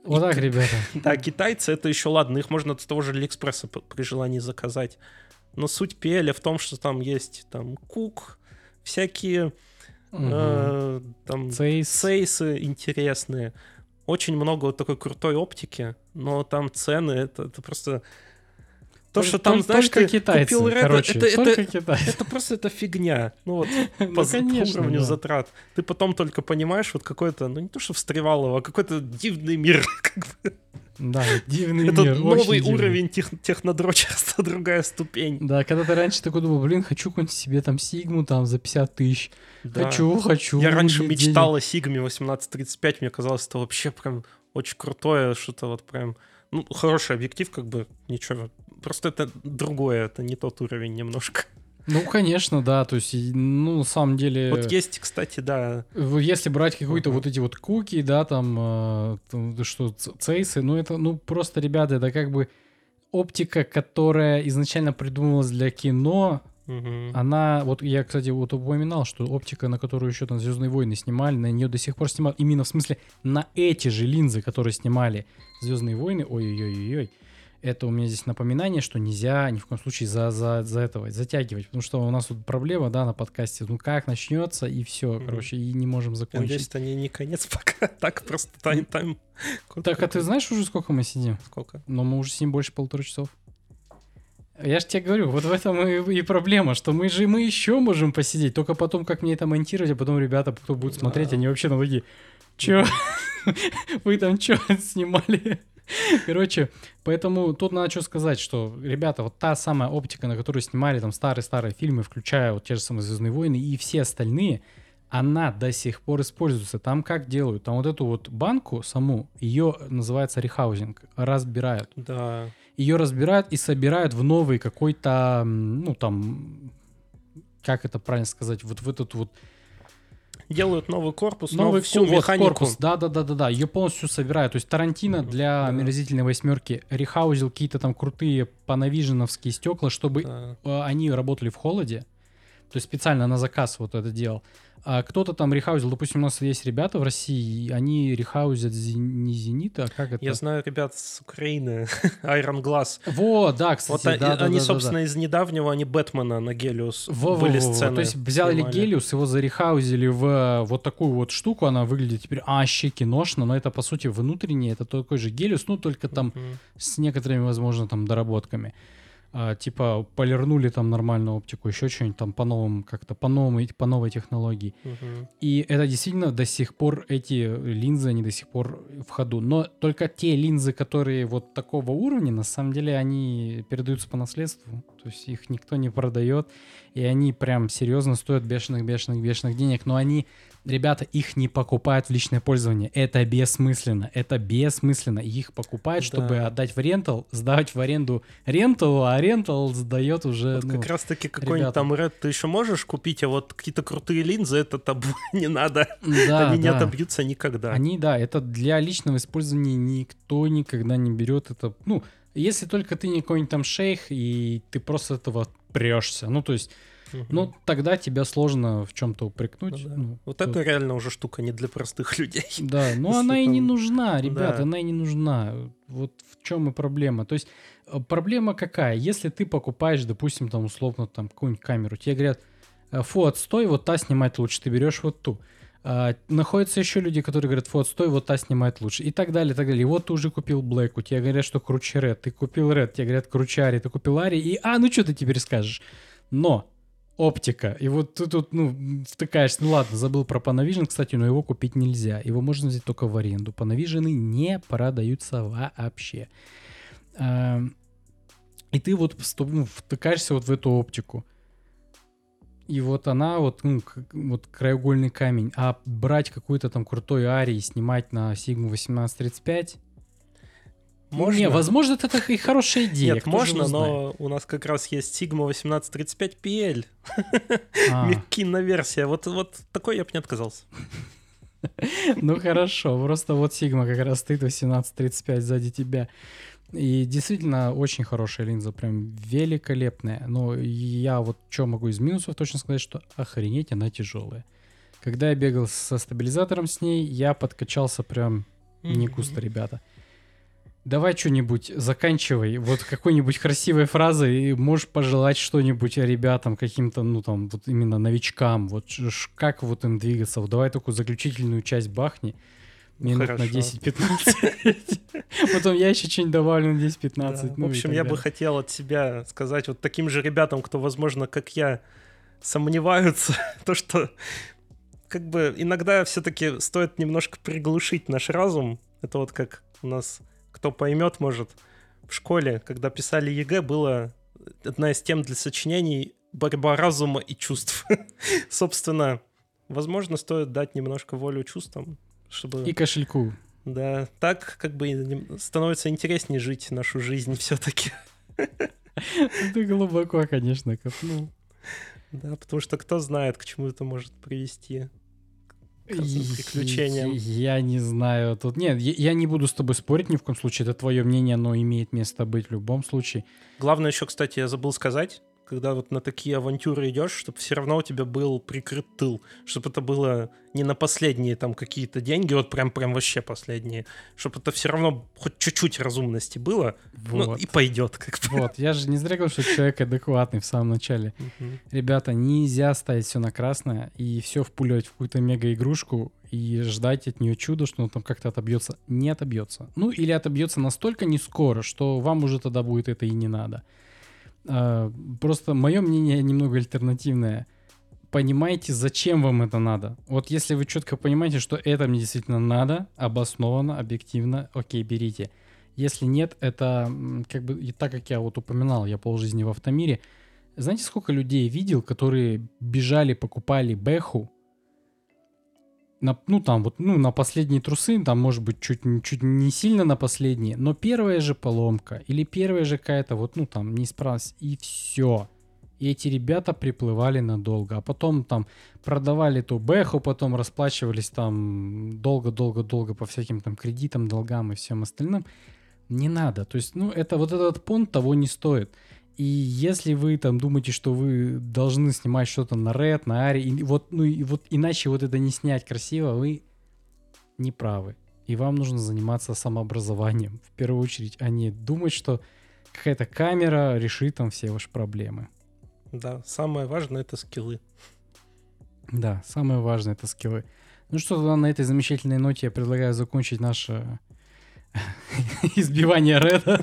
Вот так, ребята. Да, китайцы, это еще ладно, их можно от того же Алиэкспресса при желании заказать. Но суть PL в том, что там есть там кук, всякие там сейсы интересные. Очень много вот такой крутой оптики, но там цены, это просто... То, что там, знаешь, ты купил это просто это фигня. Ну вот, по уровню затрат. Ты потом только понимаешь, вот какое-то, ну не то, что встревалово, а какой-то дивный мир. Да, дивный мир. Это новый уровень технодрочерства, другая ступень. Да, когда ты раньше такой думал, блин, хочу какую-нибудь себе там Sigma там за 50 тысяч. Хочу. Я раньше мечтал о Sigma 1835, мне казалось, это вообще прям очень крутое, что-то вот прям... Ну, хороший объектив, как бы, ничего. Просто это другое, это не тот уровень немножко. Ну, конечно, да, то есть, ну, на самом деле... Вот есть, кстати, да... Если брать какие-то вот эти вот куки, да, там что, цейсы, ну, это, ну, просто, ребята, это как бы оптика, которая изначально придумывалась для кино, она... Вот я, кстати, вот упоминал, что оптика, на которую еще там «Звёздные войны» снимали, на нее до сих пор снимают, именно в смысле на эти же линзы, которые снимали «Звёздные войны», ой-ой-ой-ой-ой, это у меня здесь напоминание, что нельзя ни в коем случае за этого затягивать, потому что у нас тут проблема, да, на подкасте, ну как начнется, и все, короче, и не можем закончить. Надеюсь, это не конец пока, так просто тайм-тайм. Так, а ты знаешь уже, сколько мы сидим? Сколько? Но мы уже сидим больше 1,5 часа. Я же тебе говорю, вот в этом и проблема, что мы еще можем посидеть, только потом, как мне это монтировать, а потом ребята, кто будет смотреть, они вообще на такие, че? Вы там че снимали? Короче, поэтому тут надо что сказать, что, ребята, вот та самая оптика, на которую снимали там старые-старые фильмы, включая вот те же самые «Звездные войны» и все остальные, она до сих пор используется. Там как делают? Там вот эту вот банку саму, ее называется рехаузинг, разбирают. Да. Ее разбирают и собирают в новый какой-то, ну там, как это правильно сказать, вот в этот вот... Делают новый корпус, новый всю механику. Корпус, да. Ее полностью собирают. То есть Тарантино для «Омерзительной восьмерки» рехаузил какие-то там крутые панавиженовские стекла, чтобы они работали в холоде. То есть специально на заказ вот это делал. А кто-то там рехаузил, допустим, у нас есть ребята в России, они рехаузят не Зенита, а как это? Я знаю ребят с Украины, Iron Glass. Во, да, кстати. Вот да, они, да, собственно, да, из недавнего, они Бэтмена на Гелиус были сцены. То есть взяли снимали. Гелиус, его зарехаузили в вот такую вот штуку, она выглядит теперь вообще киношно, но это, по сути, внутреннее, это такой же Гелиус, ну, только там с некоторыми, возможно, там доработками. Типа полирнули там нормальную оптику, еще что-нибудь там по-новому как-то, по новой технологии. И это действительно до сих пор, эти линзы, они до сих пор в ходу. Но только те линзы, которые вот такого уровня, на самом деле они передаются по наследству. То есть их никто не продает, и они прям серьезно стоят бешеных денег. Но они, ребята, их не покупают в личное пользование. Это бессмысленно. Их покупают, чтобы отдать в рентал, сдавать в аренду ренталу, а рентал сдает уже... Вот как раз-таки какой-нибудь там Red ты еще можешь купить, а вот какие-то крутые линзы, это табу не надо. Да, они не отобьются никогда. Они, да, это для личного использования никто никогда не берет. Это, ну, если только ты не какой-нибудь там шейх, и ты просто этого прешься. Ну, то есть... Ну, тогда тебя сложно в чем-то упрекнуть. Ну, да. Вот это реально уже штука не для простых людей. Да, но она и не нужна, ребята, да. Вот в чем и проблема. То есть проблема какая? Если ты покупаешь, допустим, там условно там какую-нибудь камеру, тебе говорят, фу, отстой, вот та снимает лучше, ты берешь вот ту. Находятся еще люди, которые говорят, фу, отстой, вот та снимает лучше, и так далее, и так далее. И вот ты уже купил Black, у тебя говорят, что круче Red, ты купил Red, тебе говорят, круче ARRI, ты купил ARRI, и ну что ты теперь скажешь? Но оптика. И вот ты тут, втыкаешься. Ну ладно, забыл про Panavision, кстати, но его купить нельзя. Его можно взять только в аренду. Panavision не продаются вообще. И ты вот втыкаешься вот в эту оптику. И вот она вот краеугольный камень. А брать какой-то там крутой ARRI и снимать на Sigma 1835... Можно? Не, возможно, это такая хорошая идея. Нет, можно, но у нас как раз есть Sigma 1835 PL. Киноверсия. Вот такой я бы не отказался. Ну хорошо, просто вот Sigma как раз стоит 1835 сзади тебя. И действительно очень хорошая линза, прям великолепная. Но я вот что могу из минусов точно сказать, что охренеть она тяжелая. Когда я бегал со стабилизатором с ней, я подкачался прям не густо, ребята. Давай что-нибудь заканчивай, вот какой-нибудь красивой фразой, и можешь пожелать что-нибудь ребятам, каким-то, вот именно новичкам, вот как вот им двигаться, вот давай такую заключительную часть бахни, минут хорошо. На 10-15, потом я еще что-нибудь добавлю на 10-15. В общем, я бы хотел от себя сказать вот таким же ребятам, кто, возможно, как я, сомневаются, то, что как бы иногда все-таки стоит немножко приглушить наш разум, это вот как у нас... Кто поймет, может, в школе, когда писали ЕГЭ, была одна из тем для сочинений «Борьба разума и чувств». Собственно, возможно, стоит дать немножко волю чувствам, чтобы... И кошельку. Да, так как бы становится интереснее жить нашу жизнь все-таки. Ты глубоко, конечно, копнул. Да, потому что кто знает, к чему это может привести. Приключениям. Я не знаю. Тут нет, я не буду с тобой спорить ни в коем случае. Это твое мнение, оно имеет место быть в любом случае. Главное еще, кстати, я забыл сказать, когда вот на такие авантюры идешь, чтобы все равно у тебя был прикрыт тыл, чтобы это было не на последние там какие-то деньги, вот прям вообще последние, чтобы это все равно хоть чуть-чуть разумности было, вот. И пойдет как-то. Вот, я же не зря говорю, что человек адекватный в самом начале. Ребята, нельзя ставить все на красное и все впуливать в какую-то мега-игрушку и ждать от нее чуда, что он там как-то отобьется. Не отобьется. Ну, или отобьется настолько не скоро, что вам уже тогда будет это и не надо. Просто мое мнение немного альтернативное. Понимаете, зачем вам это надо? Вот если вы четко понимаете, что это мне действительно надо, обоснованно, объективно, окей, берите. Если нет, это как бы и так, как я вот упоминал, я полжизни в автомире. Знаете, сколько людей видел, которые бежали, покупали бэху, на последние трусы, там, может быть, чуть не сильно на последние, но первая же поломка или первая же какая-то неисправность, и все. И эти ребята приплывали надолго, а потом там продавали ту бэху, потом расплачивались там долго-долго-долго по всяким там кредитам, долгам и всем остальным. Не надо. То есть, это вот этот понт того не стоит. И если вы там думаете, что вы должны снимать что-то на Red, на ARRI, и вот, ну, и вот иначе вот это не снять красиво, вы не правы. И вам нужно заниматься самообразованием в первую очередь, а не думать, что какая-то камера решит там все ваши проблемы. Да, самое важное — это скиллы. Да, самое важное — это скиллы. Ну что, тогда на этой замечательной ноте я предлагаю закончить наше избивание Реда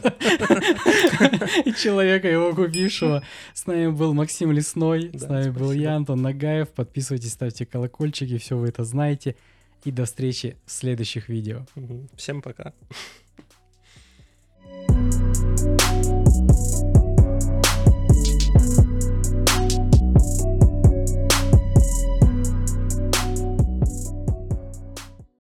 и человека, его купившего. С нами был Максим Лесной, с нами был я, Антон Нагаев. Подписывайтесь, ставьте колокольчики, все вы это знаете. И до встречи в следующих видео. Всем пока.